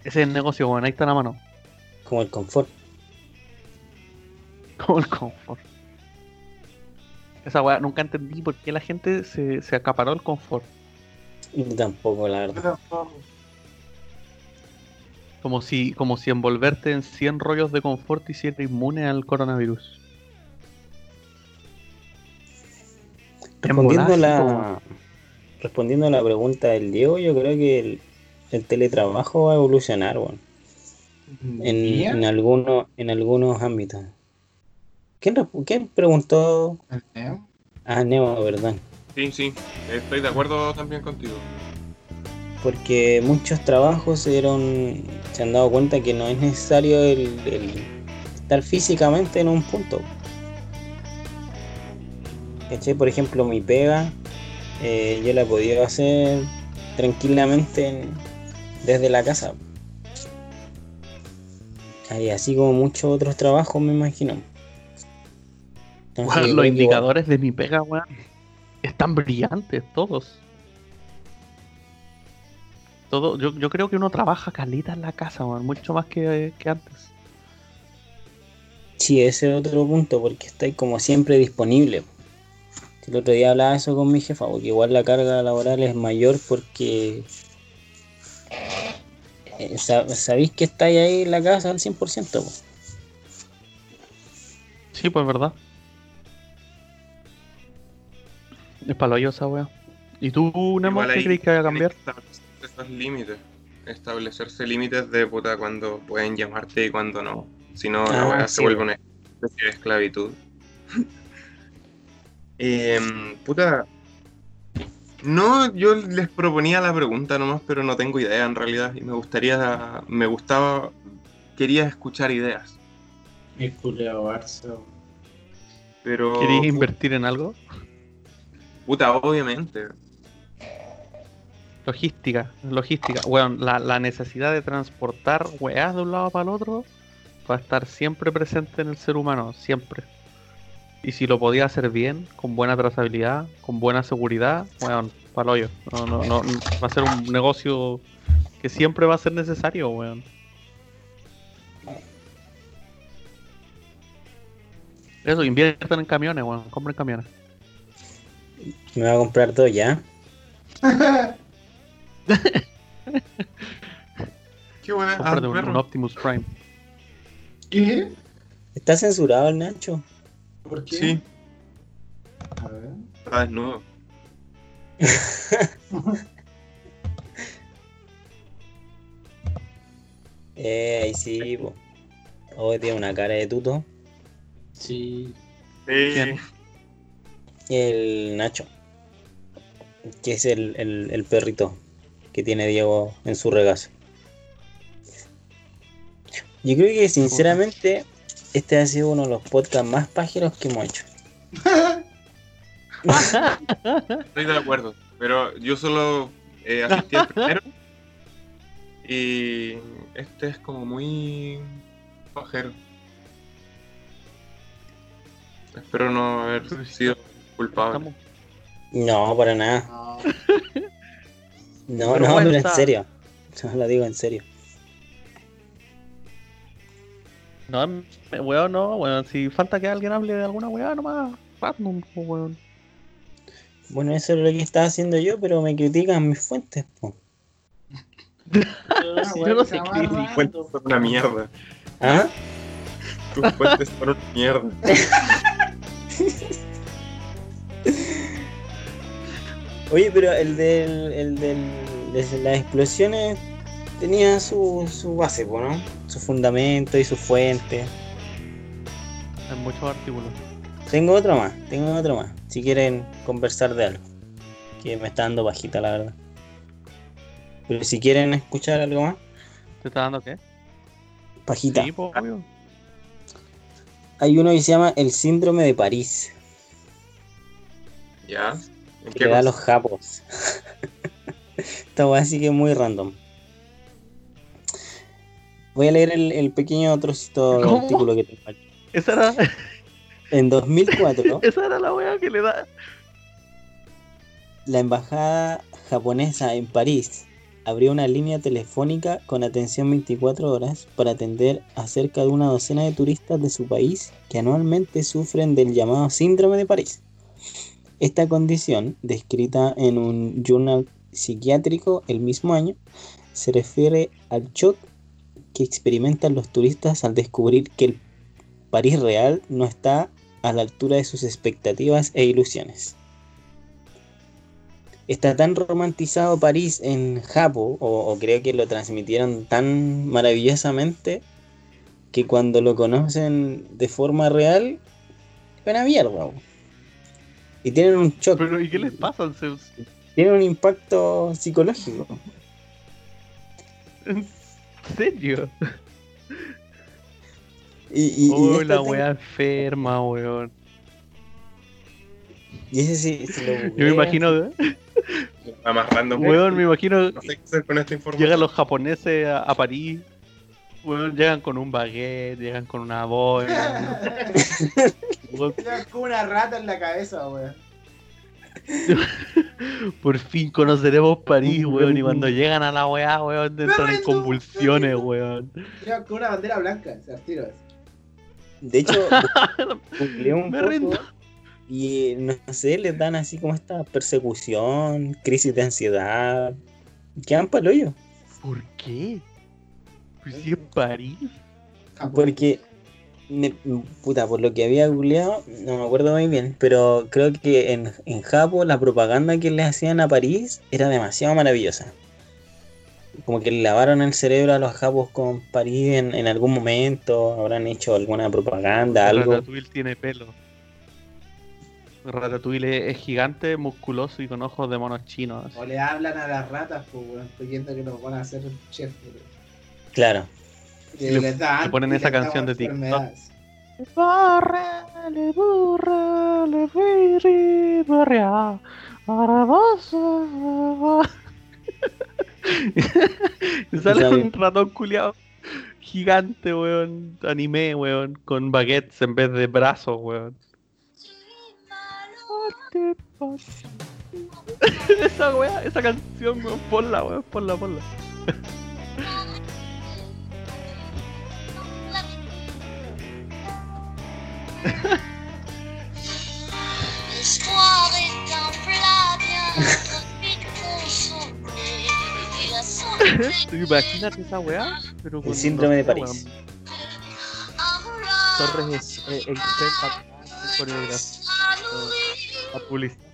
Ese es el negocio, bueno, ahí está la mano. Como el confort. Esa weá, nunca entendí por qué la gente se acaparó el confort. Yo tampoco, la verdad. Como si envolverte en 100 rollos de confort y hiciera inmune al coronavirus. Respondiendo a la pregunta del Diego, yo creo que el teletrabajo va a evolucionar, bueno. En algunos ámbitos. ¿Quién preguntó? ¿Nemo? Ah, Nemo, ¿verdad? Sí, estoy de acuerdo también contigo. Porque muchos trabajos se han dado cuenta que no es necesario el estar físicamente en un punto. ¿Cachai? Por ejemplo, mi pega, yo la podía hacer tranquilamente desde la casa. Y así como muchos otros trabajos, me imagino. Entonces, los indicadores de mi pega, weón, están brillantes todos. Todo, yo creo que uno trabaja calita en la casa, weón, mucho más que antes. Sí, ese es otro punto, porque estoy como siempre disponible. El otro día hablaba eso con mi jefa, porque igual la carga laboral es mayor porque sabéis que estáis ahí en la casa al 100%, po. Sí, pues verdad. Es para lo yo esa wea. ¿Y tú, Nemo, qué crees que vaya a cambiar? Establecerse esos límites. Establecerse límites de puta cuando pueden llamarte y cuando no. Si no, la wea se vuelve una especie de esclavitud. Puta. No, yo les proponía la pregunta nomás, pero no tengo idea en realidad. Y quería escuchar ideas. Es culiao, Barça. Pero... ¿querías invertir en algo? Puta, obviamente. Logística. Weón, la necesidad de transportar weas de un lado para el otro va a estar siempre presente en el ser humano, siempre. Y si lo podía hacer bien, con buena trazabilidad, con buena seguridad, weón, pa'l hoyo. No, va a ser un negocio que siempre va a ser necesario, weón. Eso, inviertan en camiones, weón, compren camiones. Me voy a comprar dos ya. Qué buena. Comprate un Optimus Prime. ¿Qué? Está censurado el Nacho. ¿Por qué? Sí. A ver. Ah, no. Ahí sí, po. Hoy tiene una cara de tuto. Sí. ¿Quién? El Nacho. Que es el perrito que tiene Diego en su regazo. Yo creo que sinceramente... este ha sido uno de los podcasts más pájaros que hemos hecho. Estoy de acuerdo, pero yo solo asistí al primero. Y este es como muy pajero. Espero no haber sido culpable. No, para nada. No, pero en serio. No lo digo en serio. No, weón, si falta que alguien hable de alguna weá nomás, random, weón. Bueno, eso es lo que estaba haciendo yo, pero me critican mis fuentes, po. Yo no sé qué. Tus fuentes son una mierda. ¿Ah? Tus fuentes son una mierda. Oye, pero el de las explosiones... tenía su base, ¿no? Su fundamento y su fuente. Hay muchos artículos. Tengo otro más. Si quieren conversar de algo. Que me está dando bajita, la verdad. Pero si quieren escuchar algo más. ¿Te está dando qué? Bajita. Sí, obvio. Hay uno que se llama el síndrome de París. ¿Ya? ¿En qué le da a los japos? Esta hueá sí que es muy random. Voy a leer el pequeño trocito del artículo que tengo aquí. Esa era... en 2004, ¿no? Esa era la weá que le da. La embajada japonesa en París abrió una línea telefónica con atención 24 horas para atender a cerca de una docena de turistas de su país que anualmente sufren del llamado síndrome de París. Esta condición, descrita en un journal psiquiátrico el mismo año, se refiere al shock que experimentan los turistas al descubrir que el París real no está a la altura de sus expectativas e ilusiones. Está tan romantizado París en Japón, o creo que lo transmitieron tan maravillosamente, que cuando lo conocen de forma real, es una mierda. Y tienen un shock. ¿Pero y qué les pasa? Tienen un impacto psicológico. ¿En serio? Y la wea enferma, weón. Y ese sí lo... yo me imagino... amarrando, weón, me imagino... no sé qué hacer con esta información. Llegan los japoneses a París, weón, llegan con un baguette, llegan con una boina. Llegan con una rata en la cabeza, weón. Por fin conoceremos París, weón. Y cuando llegan a la weá, weón, entran en convulsiones, weón. Llegan con una bandera blanca, se las tiro. De hecho, googleé un poco y no sé, les dan así como esta persecución, crisis de ansiedad. Quedan pa'l hoyo. ¿Por qué? Pues si es París. Porque Puta, por lo que había googleado, no me acuerdo muy bien, pero creo que en Japón la propaganda que les hacían a París era demasiado maravillosa. Como que le lavaron el cerebro a los japos con París en algún momento, habrán hecho alguna propaganda, algo. Ratatouille tiene pelo. Ratatouille es gigante, musculoso y con ojos de monos chinos. Así. O le hablan a las ratas, pues, creyendo que los van a hacer chef. Claro. Le ponen esa canción de TikTok. Bórrale, bórrale, bórrale, bórrale, ahora vos. Sale un ratón culiado gigante, weón, anime, weón, con baguettes en vez de brazos, weón. Esa weá, esa canción, weón, ponla, weón, ponla, ponla. L'espoir est un plat bien vite consommé. Imagínate esa weá, pero con el síndrome de París. Torres es experta en coreografía. La publicidad.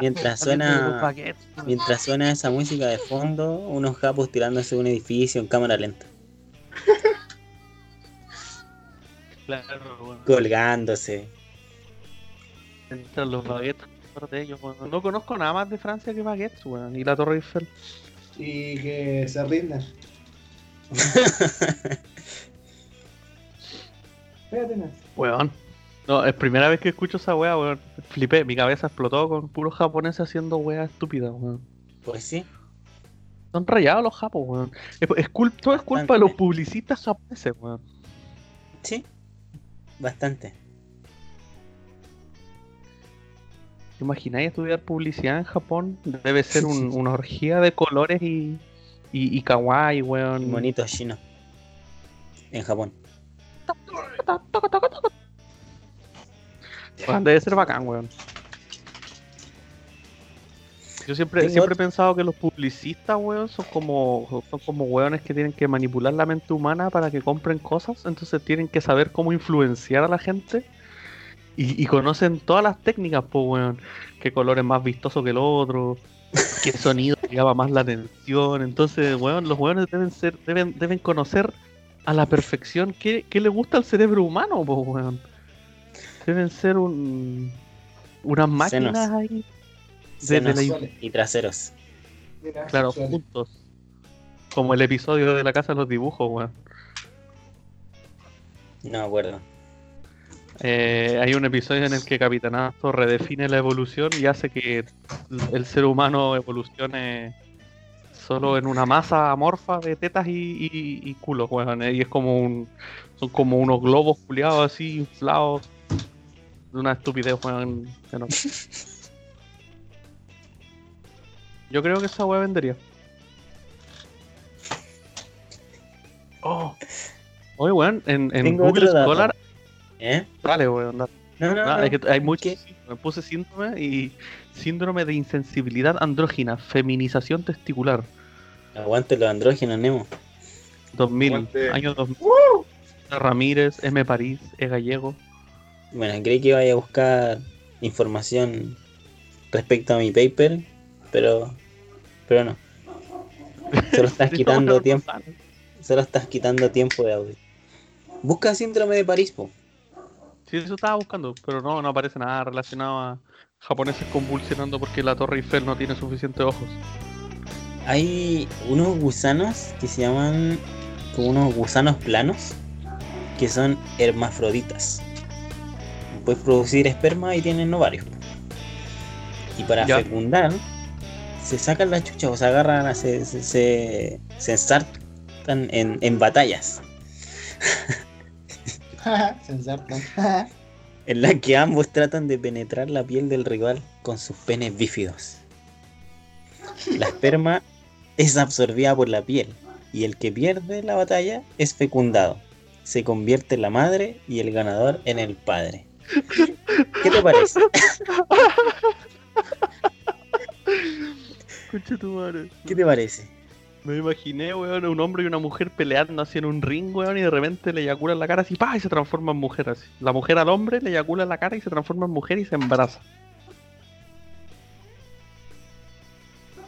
Mientras suena esa música de fondo, unos japos tirándose de un edificio en cámara lenta. Claro, bueno. Colgándose. Entre los baguettes de ellos, bueno. No conozco nada más de Francia que baguettes, bueno, ni la Torre Eiffel. Y que se rindan. Weón. No, es primera vez que escucho esa wea, weón. Flipé, mi cabeza explotó con puros japoneses haciendo weas estúpidas, weón. Pues sí. Son rayados los japos, weón. Todo es culpa de los publicistas japoneses, weón. Sí, bastante. ¿Te imagináis estudiar publicidad en Japón? Debe ser una orgía de colores y kawaii, weón. Y bonitos chinos. En Japón. Debe ser bacán, weón. Yo siempre he pensado que los publicistas, weón, son como weones que tienen que manipular la mente humana para que compren cosas. Entonces tienen que saber cómo influenciar a la gente. Y conocen todas las técnicas, pues, weón. Qué color es más vistoso que el otro. Qué sonido llama más la atención. Entonces, weón, los weones deben conocer a la perfección qué le gusta al cerebro humano, pues, weón. Deben ser unas máquinas senos. Ahí. Senos y traseros. Claro, juntos. Como el episodio de la casa de los dibujos, weón. No me acuerdo. Hay un episodio en el que Capitanazo redefine la evolución y hace que el ser humano evolucione solo en una masa amorfa de tetas y culos, weón. Y es como son como unos globos culiados así, inflados. De una estupidez, weón. Bueno, yo creo que esa weá vendería. Oh. Oye, weón, en Google Scholar. ¿Eh? Dale, weón, dale. No, es que hay muchos. Me puse síndrome de insensibilidad andrógina, feminización testicular. Aguante los andrógenos, Nemo. 2000, aguante. Año 2000. Ramírez, M. París, es gallego. Bueno, creí que iba a buscar información respecto a mi paper, pero no. Solo estás quitando tiempo de audio. Busca síndrome de París, po. Sí, eso estaba buscando, pero no aparece nada relacionado a japoneses convulsionando porque la Torre Eiffel no tiene suficientes ojos. Hay unos gusanos que se llaman como unos gusanos planos que son hermafroditas. Puedes producir esperma y tienen ovarios. Y para fecundar, se sacan las chuchas o se agarran, se ensartan en batallas. Se ensartan. En las que ambos tratan de penetrar la piel del rival con sus penes bífidos. La esperma es absorbida por la piel y el que pierde la batalla es fecundado. Se convierte en la madre y el ganador en el padre. ¿Qué te parece? Escucha tu madre. ¿Qué te parece? Me imaginé, weón, un hombre y una mujer peleando así en un ring, weón, y de repente le eyaculan la cara así, ¡pah! Y se transforma en mujer así. La mujer al hombre le eyacula la cara y se transforma en mujer y se embaraza.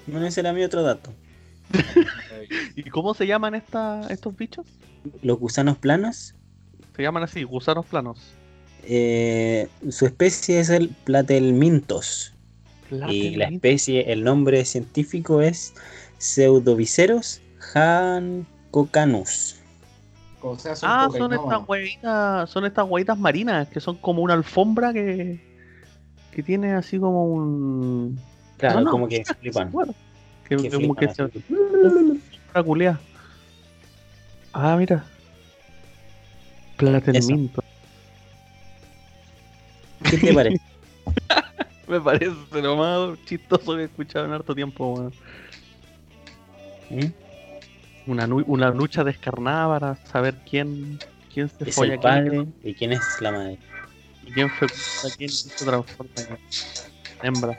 Bueno, ese era mi otro dato. ¿Y cómo se llaman estos bichos? Los gusanos planos. Se llaman así, gusanos planos. Su especie es el Platelmintos. Y la especie, el nombre científico es Pseudoviceroshancocanus. O sea, son estas huevitas marinas que son como una alfombra que tiene así como un... Claro, no, como que flipan. Que como flipan que así. Una culea. Ah, mira. Platelminto. ¿Qué te parece? Me parece lo más chistoso que he escuchado en harto tiempo, bueno. Una lucha descarnada para saber quién se es folla, el padre, quién, ¿no? Y quién es la madre. Y quién fecunda, quién se transforma en hembra.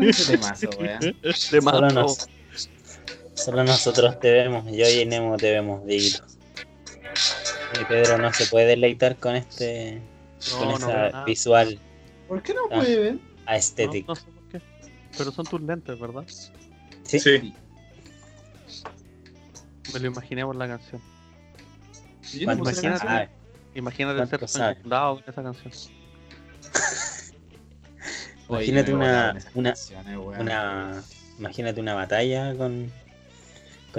Ese temazo, weón. Solo nosotros te vemos, yo y Nemo te vemos, Dieguito. Y Pedro no se puede deleitar con esa visual. ¿Por qué no puede ver? Aesthetic. No sé por qué. Pero son tus lentes, ¿verdad? Sí. Me lo imaginé por la canción. Imagínate ser secundado con esa canción. Imagínate una batalla con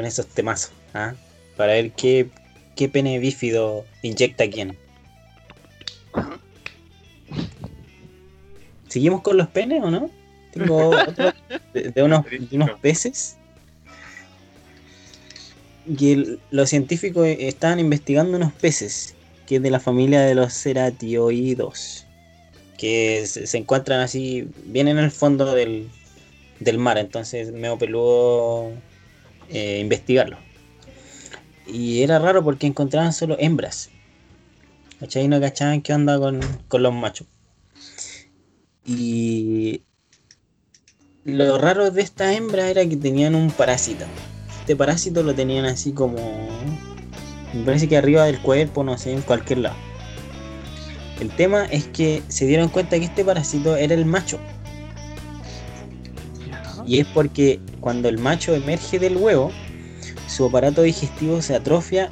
esos temazos, ¿ah? Para ver qué pene bífido inyecta a quién. ¿Seguimos con los penes o no? Tengo otro de unos peces. Y los científicos estaban investigando unos peces que es de la familia de los ceratioídos, que se encuentran así bien en el fondo del mar, entonces me peludo investigarlo. Y era raro porque encontraban solo hembras, ¿cachai? Y no cachaban qué onda con los machos. Y lo raro de estas hembras era que tenían un parásito. Este parásito lo tenían así como, me parece que arriba del cuerpo, no sé, en cualquier lado. El tema es que se dieron cuenta que este parásito era el macho. Y es porque cuando el macho emerge del huevo, su aparato digestivo se atrofia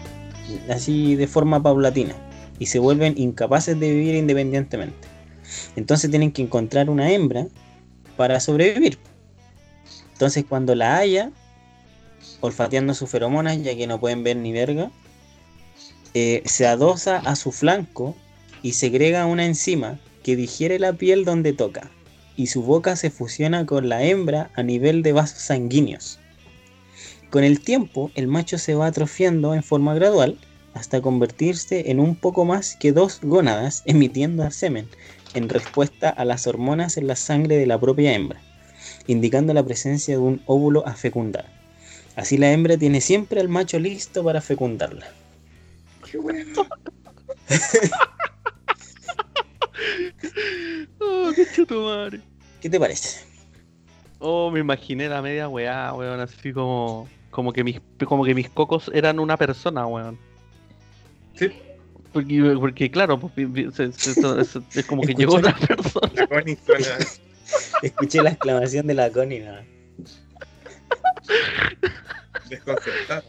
así de forma paulatina y se vuelven incapaces de vivir independientemente. Entonces tienen que encontrar una hembra para sobrevivir. Entonces cuando la haya, olfateando sus feromonas, ya que no pueden ver ni verga, se adosa a su flanco y segrega una enzima que digiere la piel donde toca, y su boca se fusiona con la hembra a nivel de vasos sanguíneos. Con el tiempo, el macho se va atrofiando en forma gradual hasta convertirse en un poco más que dos gónadas emitiendo semen en respuesta a las hormonas en la sangre de la propia hembra, indicando la presencia de un óvulo a fecundar. Así la hembra tiene siempre al macho listo para fecundarla. ¡Qué bueno! Oh, qué chuto madre. ¿Qué te parece? Oh, me imaginé la media weá, weón, así como que mis cocos eran una persona, weón. Sí. Porque claro, pues, es como que llegó una persona. Escuché la exclamación de la Connie, ¿no? Desconcertada.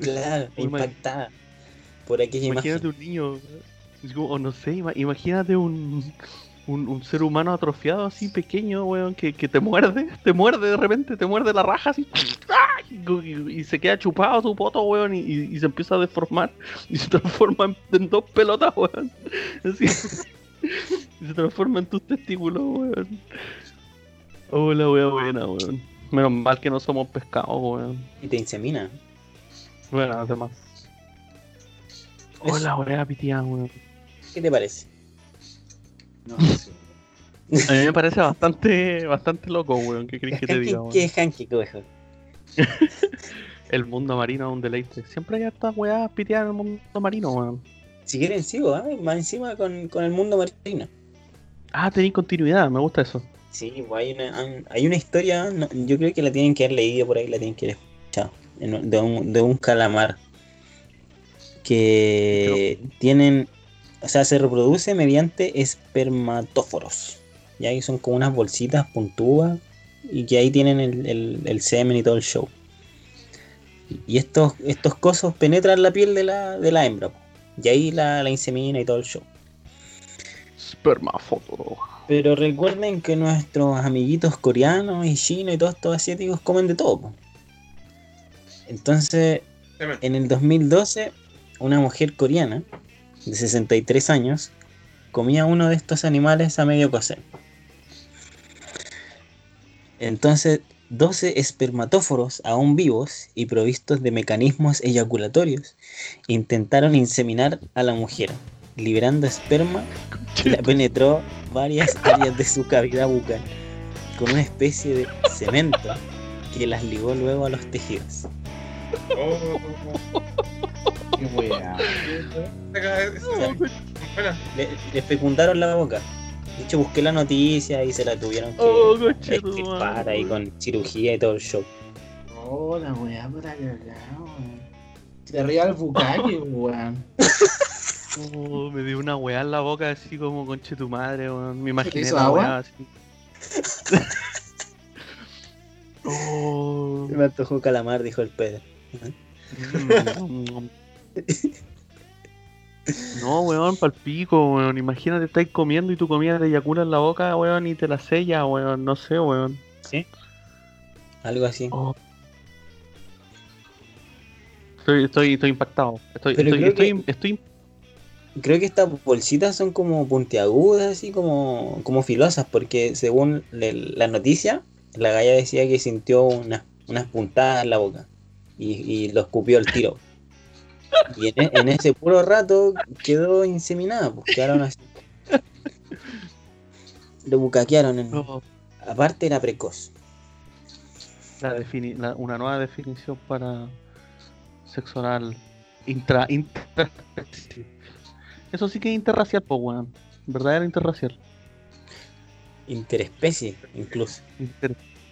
Claro, muy impactada mal. Por aquella imagínate imagen. Imagínate un niño. O no sé, imagínate un ser humano atrofiado así pequeño, weón, que te muerde de repente, te muerde la raja así y se queda chupado su poto, weón, y se empieza a deformar y se transforma en dos pelotas, weón, así, y se transforma en tus testículos, weón. Oh, la wea buena, weón. Menos mal que no somos pescados, weón. Y te insemina. Bueno, además. Hola, weá, pitía, weón. ¿Qué te parece? No, sí. A mí me parece bastante loco, weón. ¿Qué crees que te diga, weón? ¿Qué es hanky, weón? El mundo marino es un deleite. Siempre hay estas weas piteadas en el mundo marino, weón. Si quieren sigo, más encima con el mundo marino. Ah, tenéis continuidad, me gusta eso. Sí, pues hay una historia, no, yo creo que la tienen que haber leído por ahí, la tienen que haber escuchado, de un calamar que tienen, o sea, se reproduce mediante espermatóforos, ya que son como unas bolsitas puntúas y que ahí tienen el semen y todo el show. Y estos cosos penetran la piel de la hembra, y ahí la insemina y todo el show. Espermatóforo. Pero recuerden que nuestros amiguitos coreanos y chinos y todos estos asiáticos comen de todo, po. Entonces, en el 2012, una mujer coreana de 63 años comía uno de estos animales a medio cocer. Entonces, 12 espermatóforos aún vivos y provistos de mecanismos eyaculatorios intentaron inseminar a la mujer, liberando esperma que la penetró varias áreas de su cavidad bucal con una especie de cemento que las ligó luego a los tejidos. Qué buena. Le fecundaron la boca. De hecho, busqué la noticia y se la tuvieron que extirpar ahí con cirugía y todo el show. Oh, la weá para cagar, weón. Se ría al bucaque, weón. Oh, me dio una weá en la boca así como conche tu madre, weón. Me imaginé la weá así. Oh. Se me antojó calamar, dijo el Pedro. No, weón, pa'l pico, weón. Imagínate, estáis comiendo y tu comida te eyacula en la boca, weón, y te la sella, weón. No sé, weón. ¿Sí? Algo así. Oh. Estoy impactado. Creo que estas bolsitas son como puntiagudas, así como filosas, porque según la noticia, la galla decía que sintió unas puntadas en la boca y lo escupió el tiro. Y en ese puro rato quedó inseminada, pues quedaron así. Lo bucaquearon. Aparte era precoz. Una nueva definición para sexo anal. Eso sí que es interracial, pues weón. ¿Verdad? Era interracial. Interespecie, incluso.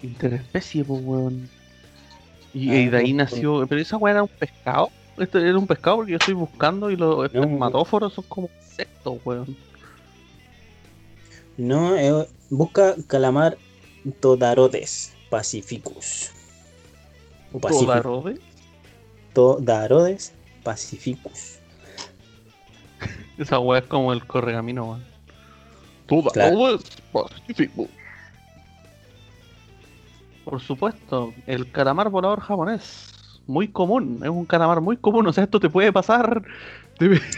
Interespecie, pues weón. Y de ahí nació. Pero esa weón era un pescado. Esto era un pescado porque yo estoy buscando y los espermatóforos son como insectos, weón. No, busca calamar Todarodes pacificus. ¿Todarodes? Todarodes pacificus. Esa weá es como el correcamino, weón. Todarodes pacificus. Por supuesto, el calamar volador japonés. Muy común, es un calamar muy común, o sea, esto te puede pasar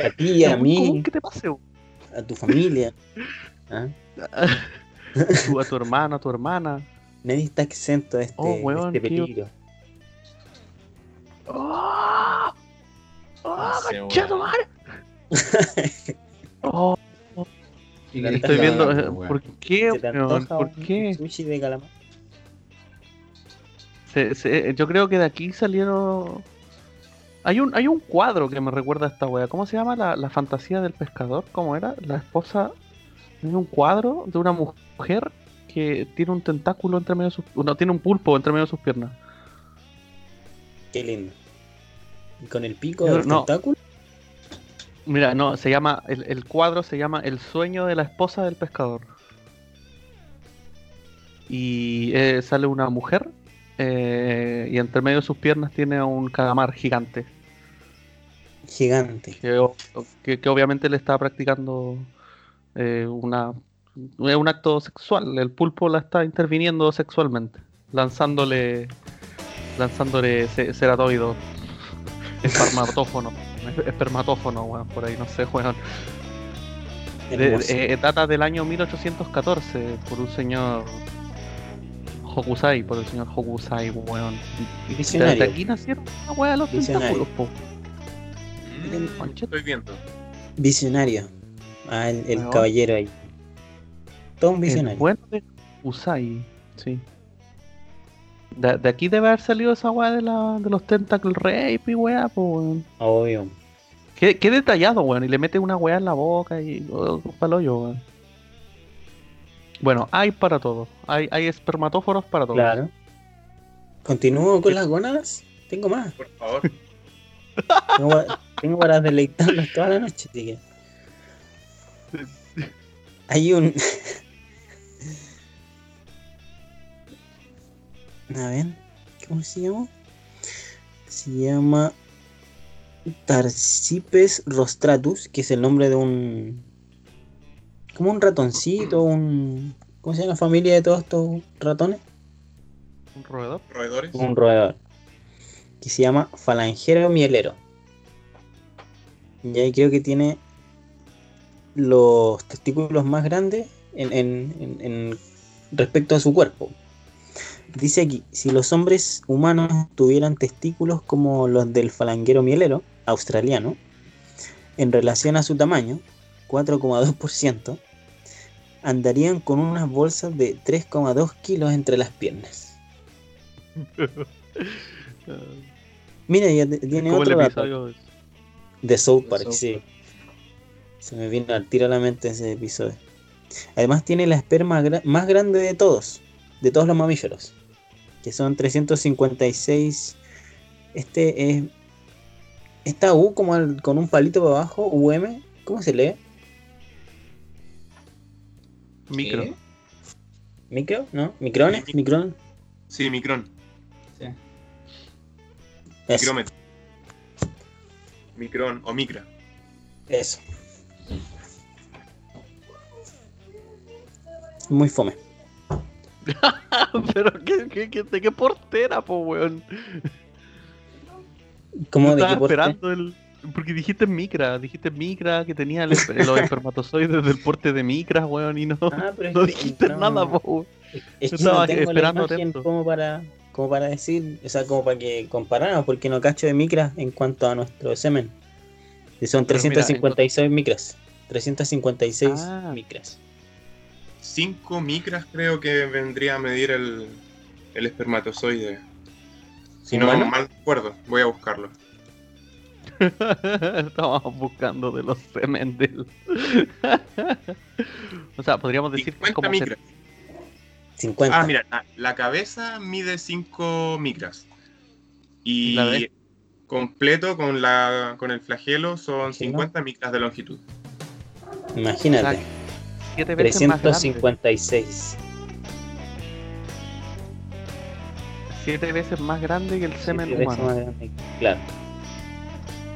a ti, a mí, que te pase, a tu familia, ¿ah? A tu hermano, a tu hermana. Nadie está exento de este peligro. ¡Oh! ¡Oh, cachado, madre! ¡Oh! Y estoy viendo, ¿por qué? ¿Por qué? Sushi de calamar. Yo creo que de aquí salieron... Hay un cuadro que me recuerda a esta wea. ¿Cómo se llama? La fantasía del pescador. ¿Cómo era? La esposa... Tiene un cuadro de una mujer que tiene un tentáculo entre medio de sus... No, tiene un pulpo entre medio de sus piernas. Qué lindo. ¿Y con el pico del tentáculo? Mira, no, se llama... El cuadro se llama El sueño de la esposa del pescador. Y sale una mujer... y entre medio de sus piernas tiene un calamar gigante. Gigante. Que obviamente le está practicando un acto sexual. El pulpo la está interviniendo sexualmente, lanzándole ceratoido, espermatófono, weón, por ahí, no sé, weón. Data del año 1814 por un señor... Hokusai, por el señor Hokusai, weón. De aquí nacieron una weá de los tentáculos, po. Estoy viendo. Visionario. Ah, el caballero ahí. Todo un visionario. El bueno de Hokusai, sí. De aquí debe haber salido esa weá de los tentacle rape y weá, po, weón. Obvio. Qué detallado, weón. Y le mete una weá en la boca y... paloyo, weón. Bueno, hay para todos. Hay espermatóforos para todos. Claro. ¿Continúo con las gónadas? Tengo más. Por favor. Tengo para deleitarnos toda la noche, tío. Hay un... A ver, ¿cómo se llama? Se llama Tarsipes rostratus, que es el nombre de un... como un ratoncito, un... ¿Cómo se llama la familia de todos estos ratones? ¿Un roedor? ¿Roedores? Un roedor. Que se llama falangero mielero. Y ahí creo que tiene los testículos más grandes en respecto a su cuerpo. Dice aquí, si los hombres humanos tuvieran testículos como los del falangero mielero australiano, en relación a su tamaño, 4,2%, andarían con unas bolsas de 3,2 kilos entre las piernas. Mira, ya tiene otro dato de South Park, sí. Se me vino al tiro a la mente ese episodio. Además tiene la esperma más grande de todos. De todos los mamíferos. Que son 356. Este es... Esta U como con un palito para abajo. UM. ¿Cómo se lee? Micro. ¿Micro? ¿No? ¿Micrones? ¿Micrón? Sí, micrón. Sí. Eso. Micrómetro. Micrón o micra. Eso. Muy fome. Pero ¿de qué portera, po, weón? ¿Cómo de qué portera? Esperando porque dijiste micra, que tenía los espermatozoides del porte de micras, weón, y no, no dijiste nada, po, weón. Es que estaba no esperando atento. Como para decir, o sea, como para que comparáramos, porque no cacho de micras en cuanto a nuestro semen. Y son 356 micras. 356 micras. 5 micras creo que vendría a medir el espermatozoide. Si no, mal recuerdo, voy a buscarlo. Estábamos buscando de los semen del... O sea, podríamos decir... 50 micras. 50. Ah, mira, la cabeza mide 5 micras. Y completo con el flagelo son 50 micras de longitud. Imagínate. Exacto. 356. 7 veces más grande que el semen humano. Más grande, claro.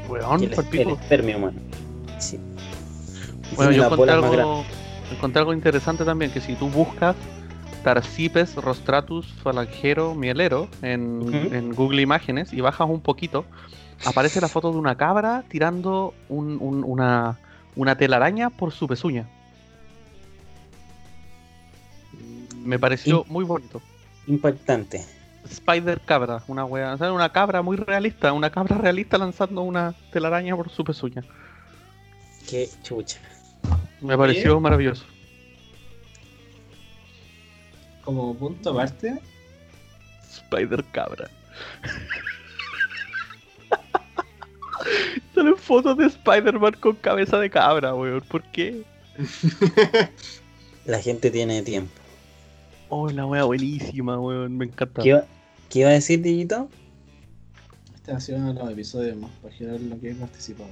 Weón, el espermio humano. Sí. Bueno, yo encontré algo interesante también, que si tú buscas Tarsipes rostratus falangero mielero en Google Imágenes y bajas un poquito, aparece la foto de una cabra tirando una telaraña por su pezuña. Me pareció muy bonito. Impactante. Spider cabra, una wea. O sea, una cabra muy realista. Una cabra realista lanzando una telaraña por su pezuña. Qué chucha. Me pareció maravilloso. Como punto aparte. Spider cabra. Salen fotos de Spider-Man con cabeza de cabra, weón. ¿Por qué? La gente tiene tiempo. Oh, la wea buenísima, weón, me encanta. ¿Qué iba a decir, Dieguito? Este ha sido uno de los episodios más pajeros en los que he participado.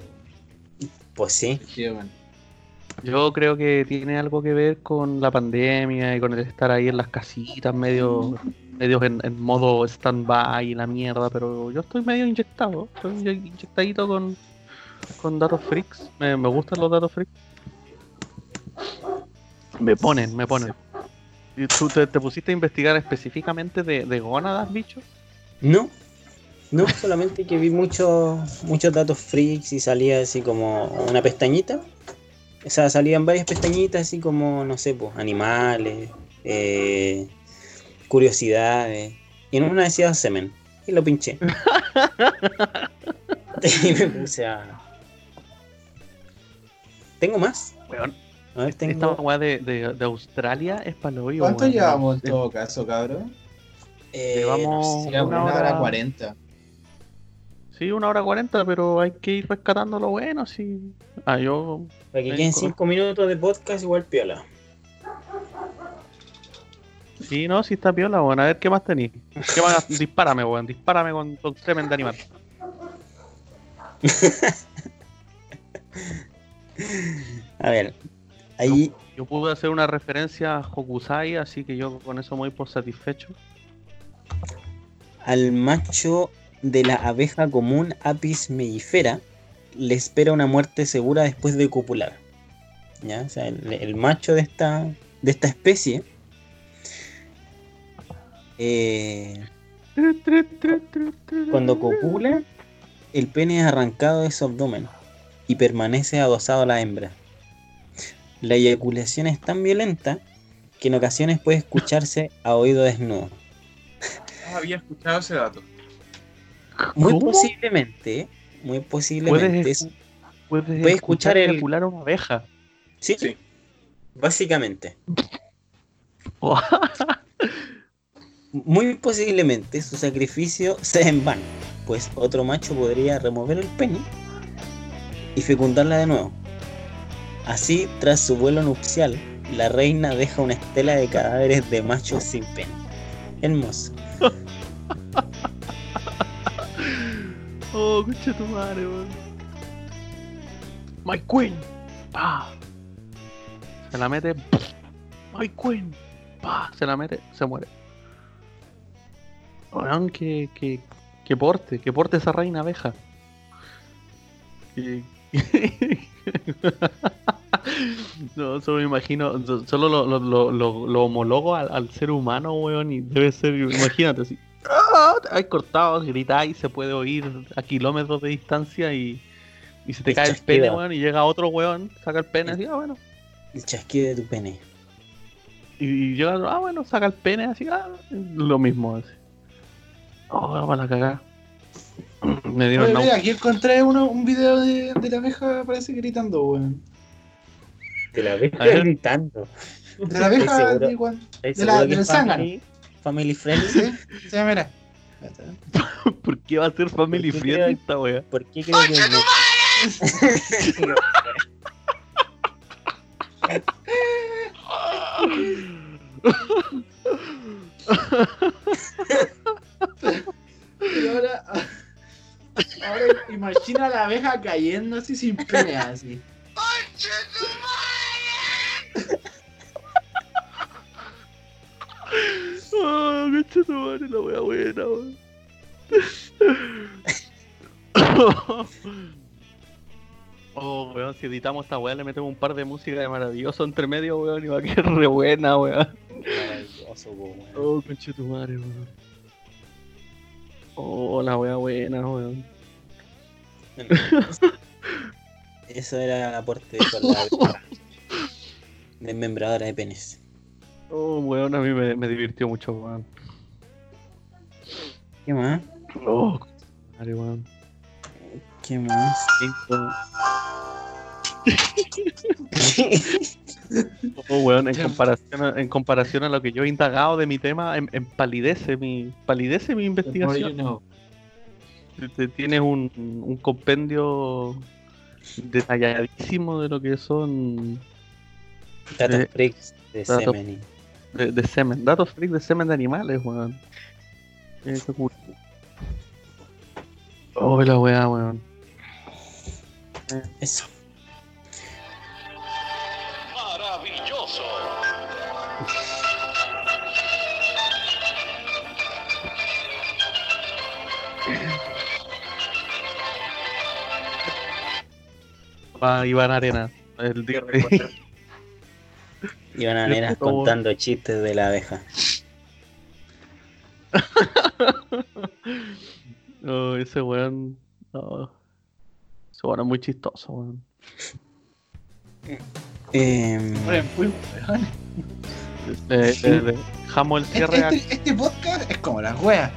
Pues sí. Yo creo que tiene algo que ver con la pandemia y con el estar ahí en las casitas, medio en modo stand-by y la mierda, pero yo estoy medio inyectado. Estoy inyectadito con datos freaks. Me gustan los datos freaks. Me ponen. ¿Tú te pusiste a investigar específicamente de gónadas, bicho? No, solamente que vi muchos datos freaks y salía así como una pestañita. O sea, salían varias pestañitas así como, no sé, pues, animales, curiosidades. Y en una decía semen. Y lo pinché. Y me puse a... ¿Tengo más? Weón. A ver, esta hueá de Australia es para lo vivo. ¿Cuánto llevamos en todo caso, cabrón? Llevamos una hora 40. Sí, 1 hora 40, pero hay que ir rescatando lo bueno. Sí. Para que queden 5 minutos de podcast, igual piola. Sí, no, sí está piola, weón. A ver, ¿qué más tenés? ¿Qué más? Dispárame, weón. Dispárame con tremendo animal. A ver, ahí... Yo pude hacer una referencia a Hokusai, así que yo con eso me voy por satisfecho. Al macho de la abeja común Apis mellifera le espera una muerte segura después de copular. ¿Ya? O sea, el macho de esta especie cuando copula, el pene es arrancado de su abdomen y permanece adosado a la hembra. La eyaculación es tan violenta que en ocasiones puede escucharse a oído desnudo. Había escuchado ese dato. Muy ¿cómo? Posiblemente, muy posiblemente. Puedes escuchar el eyacular a una abeja. Sí, sí. Básicamente. Muy posiblemente su sacrificio sea en vano, pues otro macho podría remover el pene y fecundarla de nuevo. Así, tras su vuelo nupcial, la reina deja una estela de cadáveres de machos sin pene. Hermoso. Oh, escucha tu madre, weón. My queen. Pa. Se la mete. My queen. Pa. Se la mete. Se muere. Weón, que porte esa reina abeja. No, solo me imagino, solo lo homologo al ser humano, weón, y debe ser, imagínate, así, hay cortados, gritáis, se puede oír a kilómetros de distancia y se te cae el pene, weón, y llega otro weón, saca el pene, así, ah, bueno. El chasquido de tu pene. Y llega otro, ah, bueno, saca el pene, así, ah, lo mismo, así. Oh, para cagar. Me dieron oye, mira, aquí encontré un video de la abeja, parece, gritando, weón. De la abeja gritando. De la abeja, igual. De la zángana. Family friendly. Sí, mira. ¿Por qué va a ser family friendly esta weá? ¿Por qué creo que no? Y ahora imagina a la abeja cayendo así sin pene, así. Oh, qué chato, madre, la wea buena, weón. Oh, weón, si editamos esta weá le metemos un par de música de maravilloso entre medio, weón, y va a quedar re buena, weón. Maravilloso, weón. Oh, qué chato, madre, weón. Oh, la wea buena, weón. Eso era el aporte con la abeja desmembradora de penes. Oh, weón, a mí me divirtió mucho, weón. ¿Qué más? Oh, madre, weón. ¿Qué más? Oh, weón, en comparación a lo que yo he indagado de mi tema, empalidece mi investigación. No. Tienes un compendio detalladísimo de lo que son datos freaks de semen. De semen, datos freaks de semen de animales, weón. Eso cool. Oh, la weá, weón. Eso. Maravilloso. Va Iván Arenas, el día de Iván Arenas contando chistes de la abeja. No, ese weón. No. Ese weón es muy chistoso, weón. Dejamos el cierre. Este podcast es como las weas.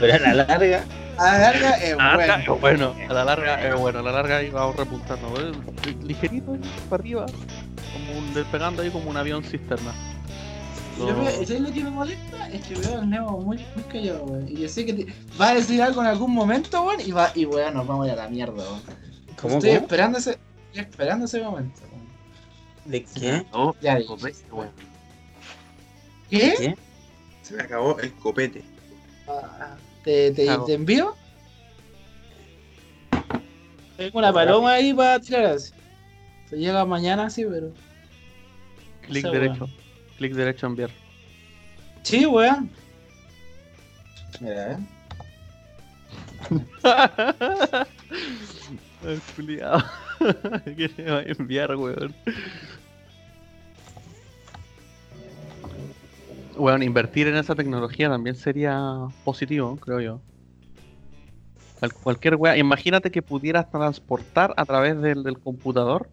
Pero a la larga. A la larga es bueno. A la larga ahí vamos repuntando, ligerito para arriba. Como un despegando ahí como un avión cisterna. ¿Sabes lo que me molesta? Es que veo al Nemo muy, muy callado, weón. Y yo sé que va a decir algo en algún momento, weón, y weón, nos vamos a la mierda, weón. ¿Cómo? Estoy esperando ese momento, weón. ¿De qué? No, ya, weón. ¿Qué? Se me acabó el copete. Ah, ¿Te envío? Tengo una paloma ahí para tirar así. Se llega mañana, sí, pero... Clic derecho. Weón. Clic derecho a enviar. Sí, weón. Mira, El culiado. ¿Qué le va a enviar, weón? Bueno, invertir en esa tecnología también sería positivo, creo yo. Cualquier wea, imagínate que pudieras transportar a través del computador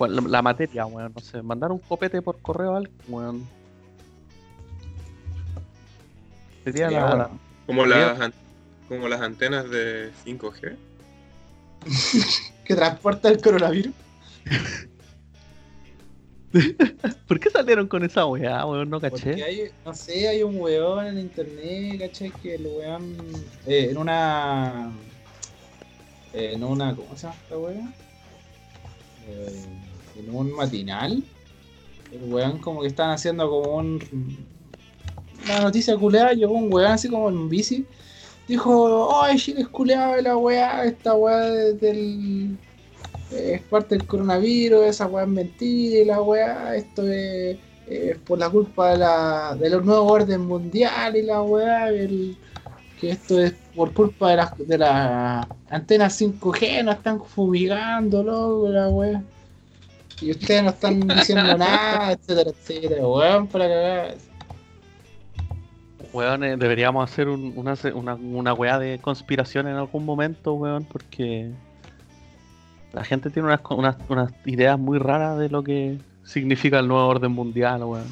la materia, weón, no sé, mandar un copete por correo al weón. Sería la como las antenas de 5G. Que transporta el coronavirus. ¿Por qué salieron con esa weá, weón? No caché. Porque hay un weón en internet, caché, que el weón en una ¿cómo se llama esta weá? En un matinal, el weón como que estaban haciendo como una noticia culeada, llegó un weón así como en bici, dijo, ay, Chile es culeado la weá, esta weá del... es parte del coronavirus, esa weá es mentira, la weá, esto es por la culpa del nuevo orden mundial y la weá, que esto es por culpa de las antenas 5G, nos están fumigando, loco, la weá, y ustedes no están diciendo nada, etcétera, etcétera, weón, para cagar. Weón, deberíamos hacer una weá de conspiración en algún momento, weón, porque... la gente tiene unas ideas muy raras de lo que significa el nuevo orden mundial, weón.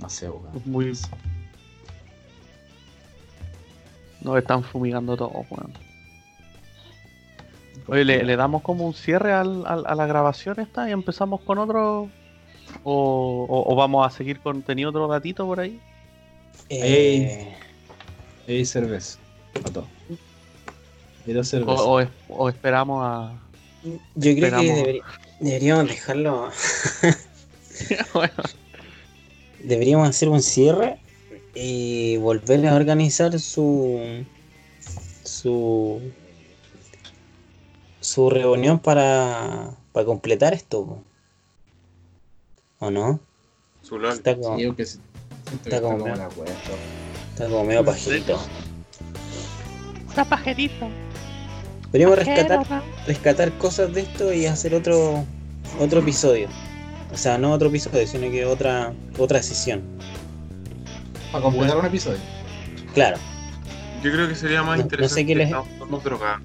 No sé, weón. Muy... nos están fumigando todos, weón. Oye, ¿le damos como un cierre a la grabación esta y empezamos con otro? ¿O vamos a seguir con... ¿tenía otro datito por ahí? Cerveza. Mató. O esperamos a... yo creo que deberíamos dejarlo. Bueno. Deberíamos hacer un cierre y volver a organizar su reunión para completar esto, ¿o no? Su LOL. Está como, sí, que está como medio pajito. Está pajerito. Podríamos rescatar cosas de esto y hacer otro episodio. O sea, no otro episodio, sino que otra sesión. ¿Para completar un episodio? Claro. Yo creo que sería más interesante no drogar.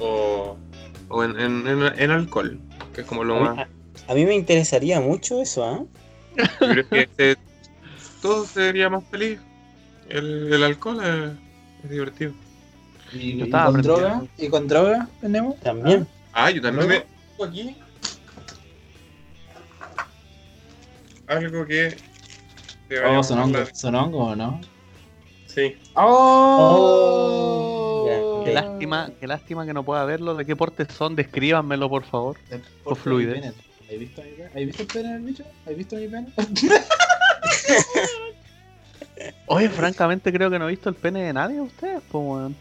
O en alcohol, que es como lo más... a mí me interesaría mucho eso, ¿ah? ¿Eh? Yo creo que todo sería más feliz. El alcohol es divertido. ¿Y con droga? ¿Y con droga tenemos? También. Ah, yo también me... aquí... algo que... ¿Son hongo o no? Sí. ¡Oh! Qué lástima que no pueda verlo. ¿De qué porte son? Descríbanmelo, por favor. Por fluidez. ¿Has visto mi pene? ¿Has visto el pene del bicho? ¿Has visto mi pene? Oye, francamente creo que no he visto el pene de nadie de ustedes, pues, weón.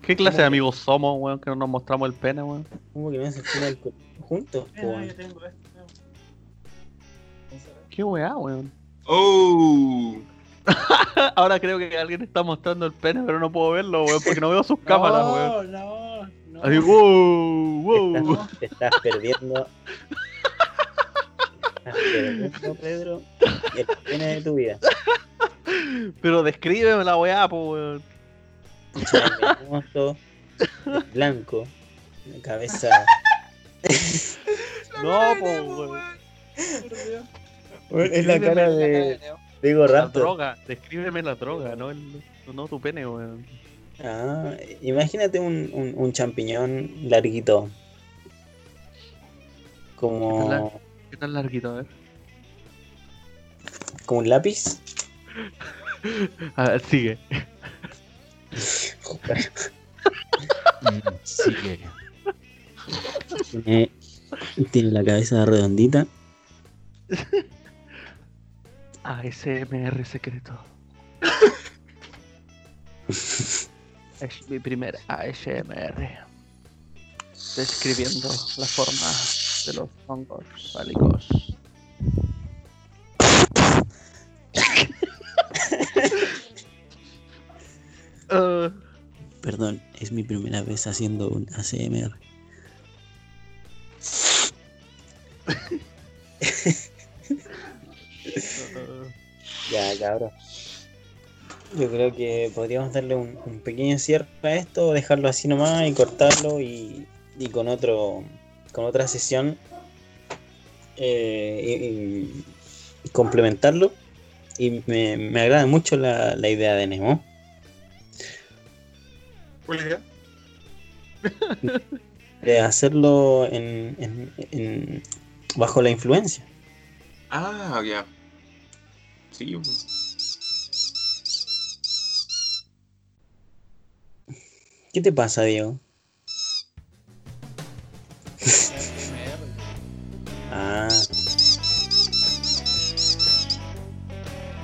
¿Qué clase de amigos somos, weón, que no nos mostramos el pene, weón? ¿Cómo que me hacen el juntos, weón? ¿Qué weá, weón? ¡Oh! Ahora creo que alguien está mostrando el pene, pero no puedo verlo, weón, porque no veo sus cámaras, weón. No. Así, wow. Te estás perdiendo. Te estás perdiendo, Pedro, el pene de tu vida. Pero descríbeme la weá, po, weón. Hermoso, blanco, la cabeza. No, po, weón. Es la cara de Diego Raptor. Droga, descríbeme la droga, no tu pene, weón. Ah, imagínate un champiñón larguito. Como... ¿qué tan larguito? A ver. ¿Como un lápiz? A ver, sigue. Sigue. Tiene la cabeza redondita. ASMR secreto. Es mi primer ASMR. Describiendo la forma de los hongos fálicos. Perdón, es mi primera vez haciendo un ASMR. Ya, cabrón. Yo creo que podríamos darle un pequeño cierre a esto, dejarlo así nomás y cortarlo y con otra sesión y complementarlo. Y me agrada mucho la idea de Nemo. ¿Cuál idea? De hacerlo en bajo la influencia. Ah, ya. Yeah. Sí. ¿Qué te pasa, Diego? Ah.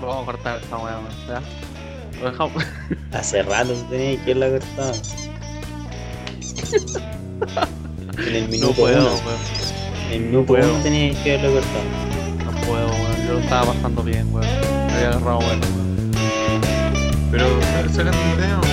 Lo vamos a cortar esta hueá, ¿verdad? Lo dejamos. Hace rato tenía que irla cortada. En el minuto. No puedo, weón. En no puedo. Tenía que irla cortada. No puedo, weón. Yo lo estaba pasando bien, weón. Me había agarrado, weón. Pero, ¿será el video?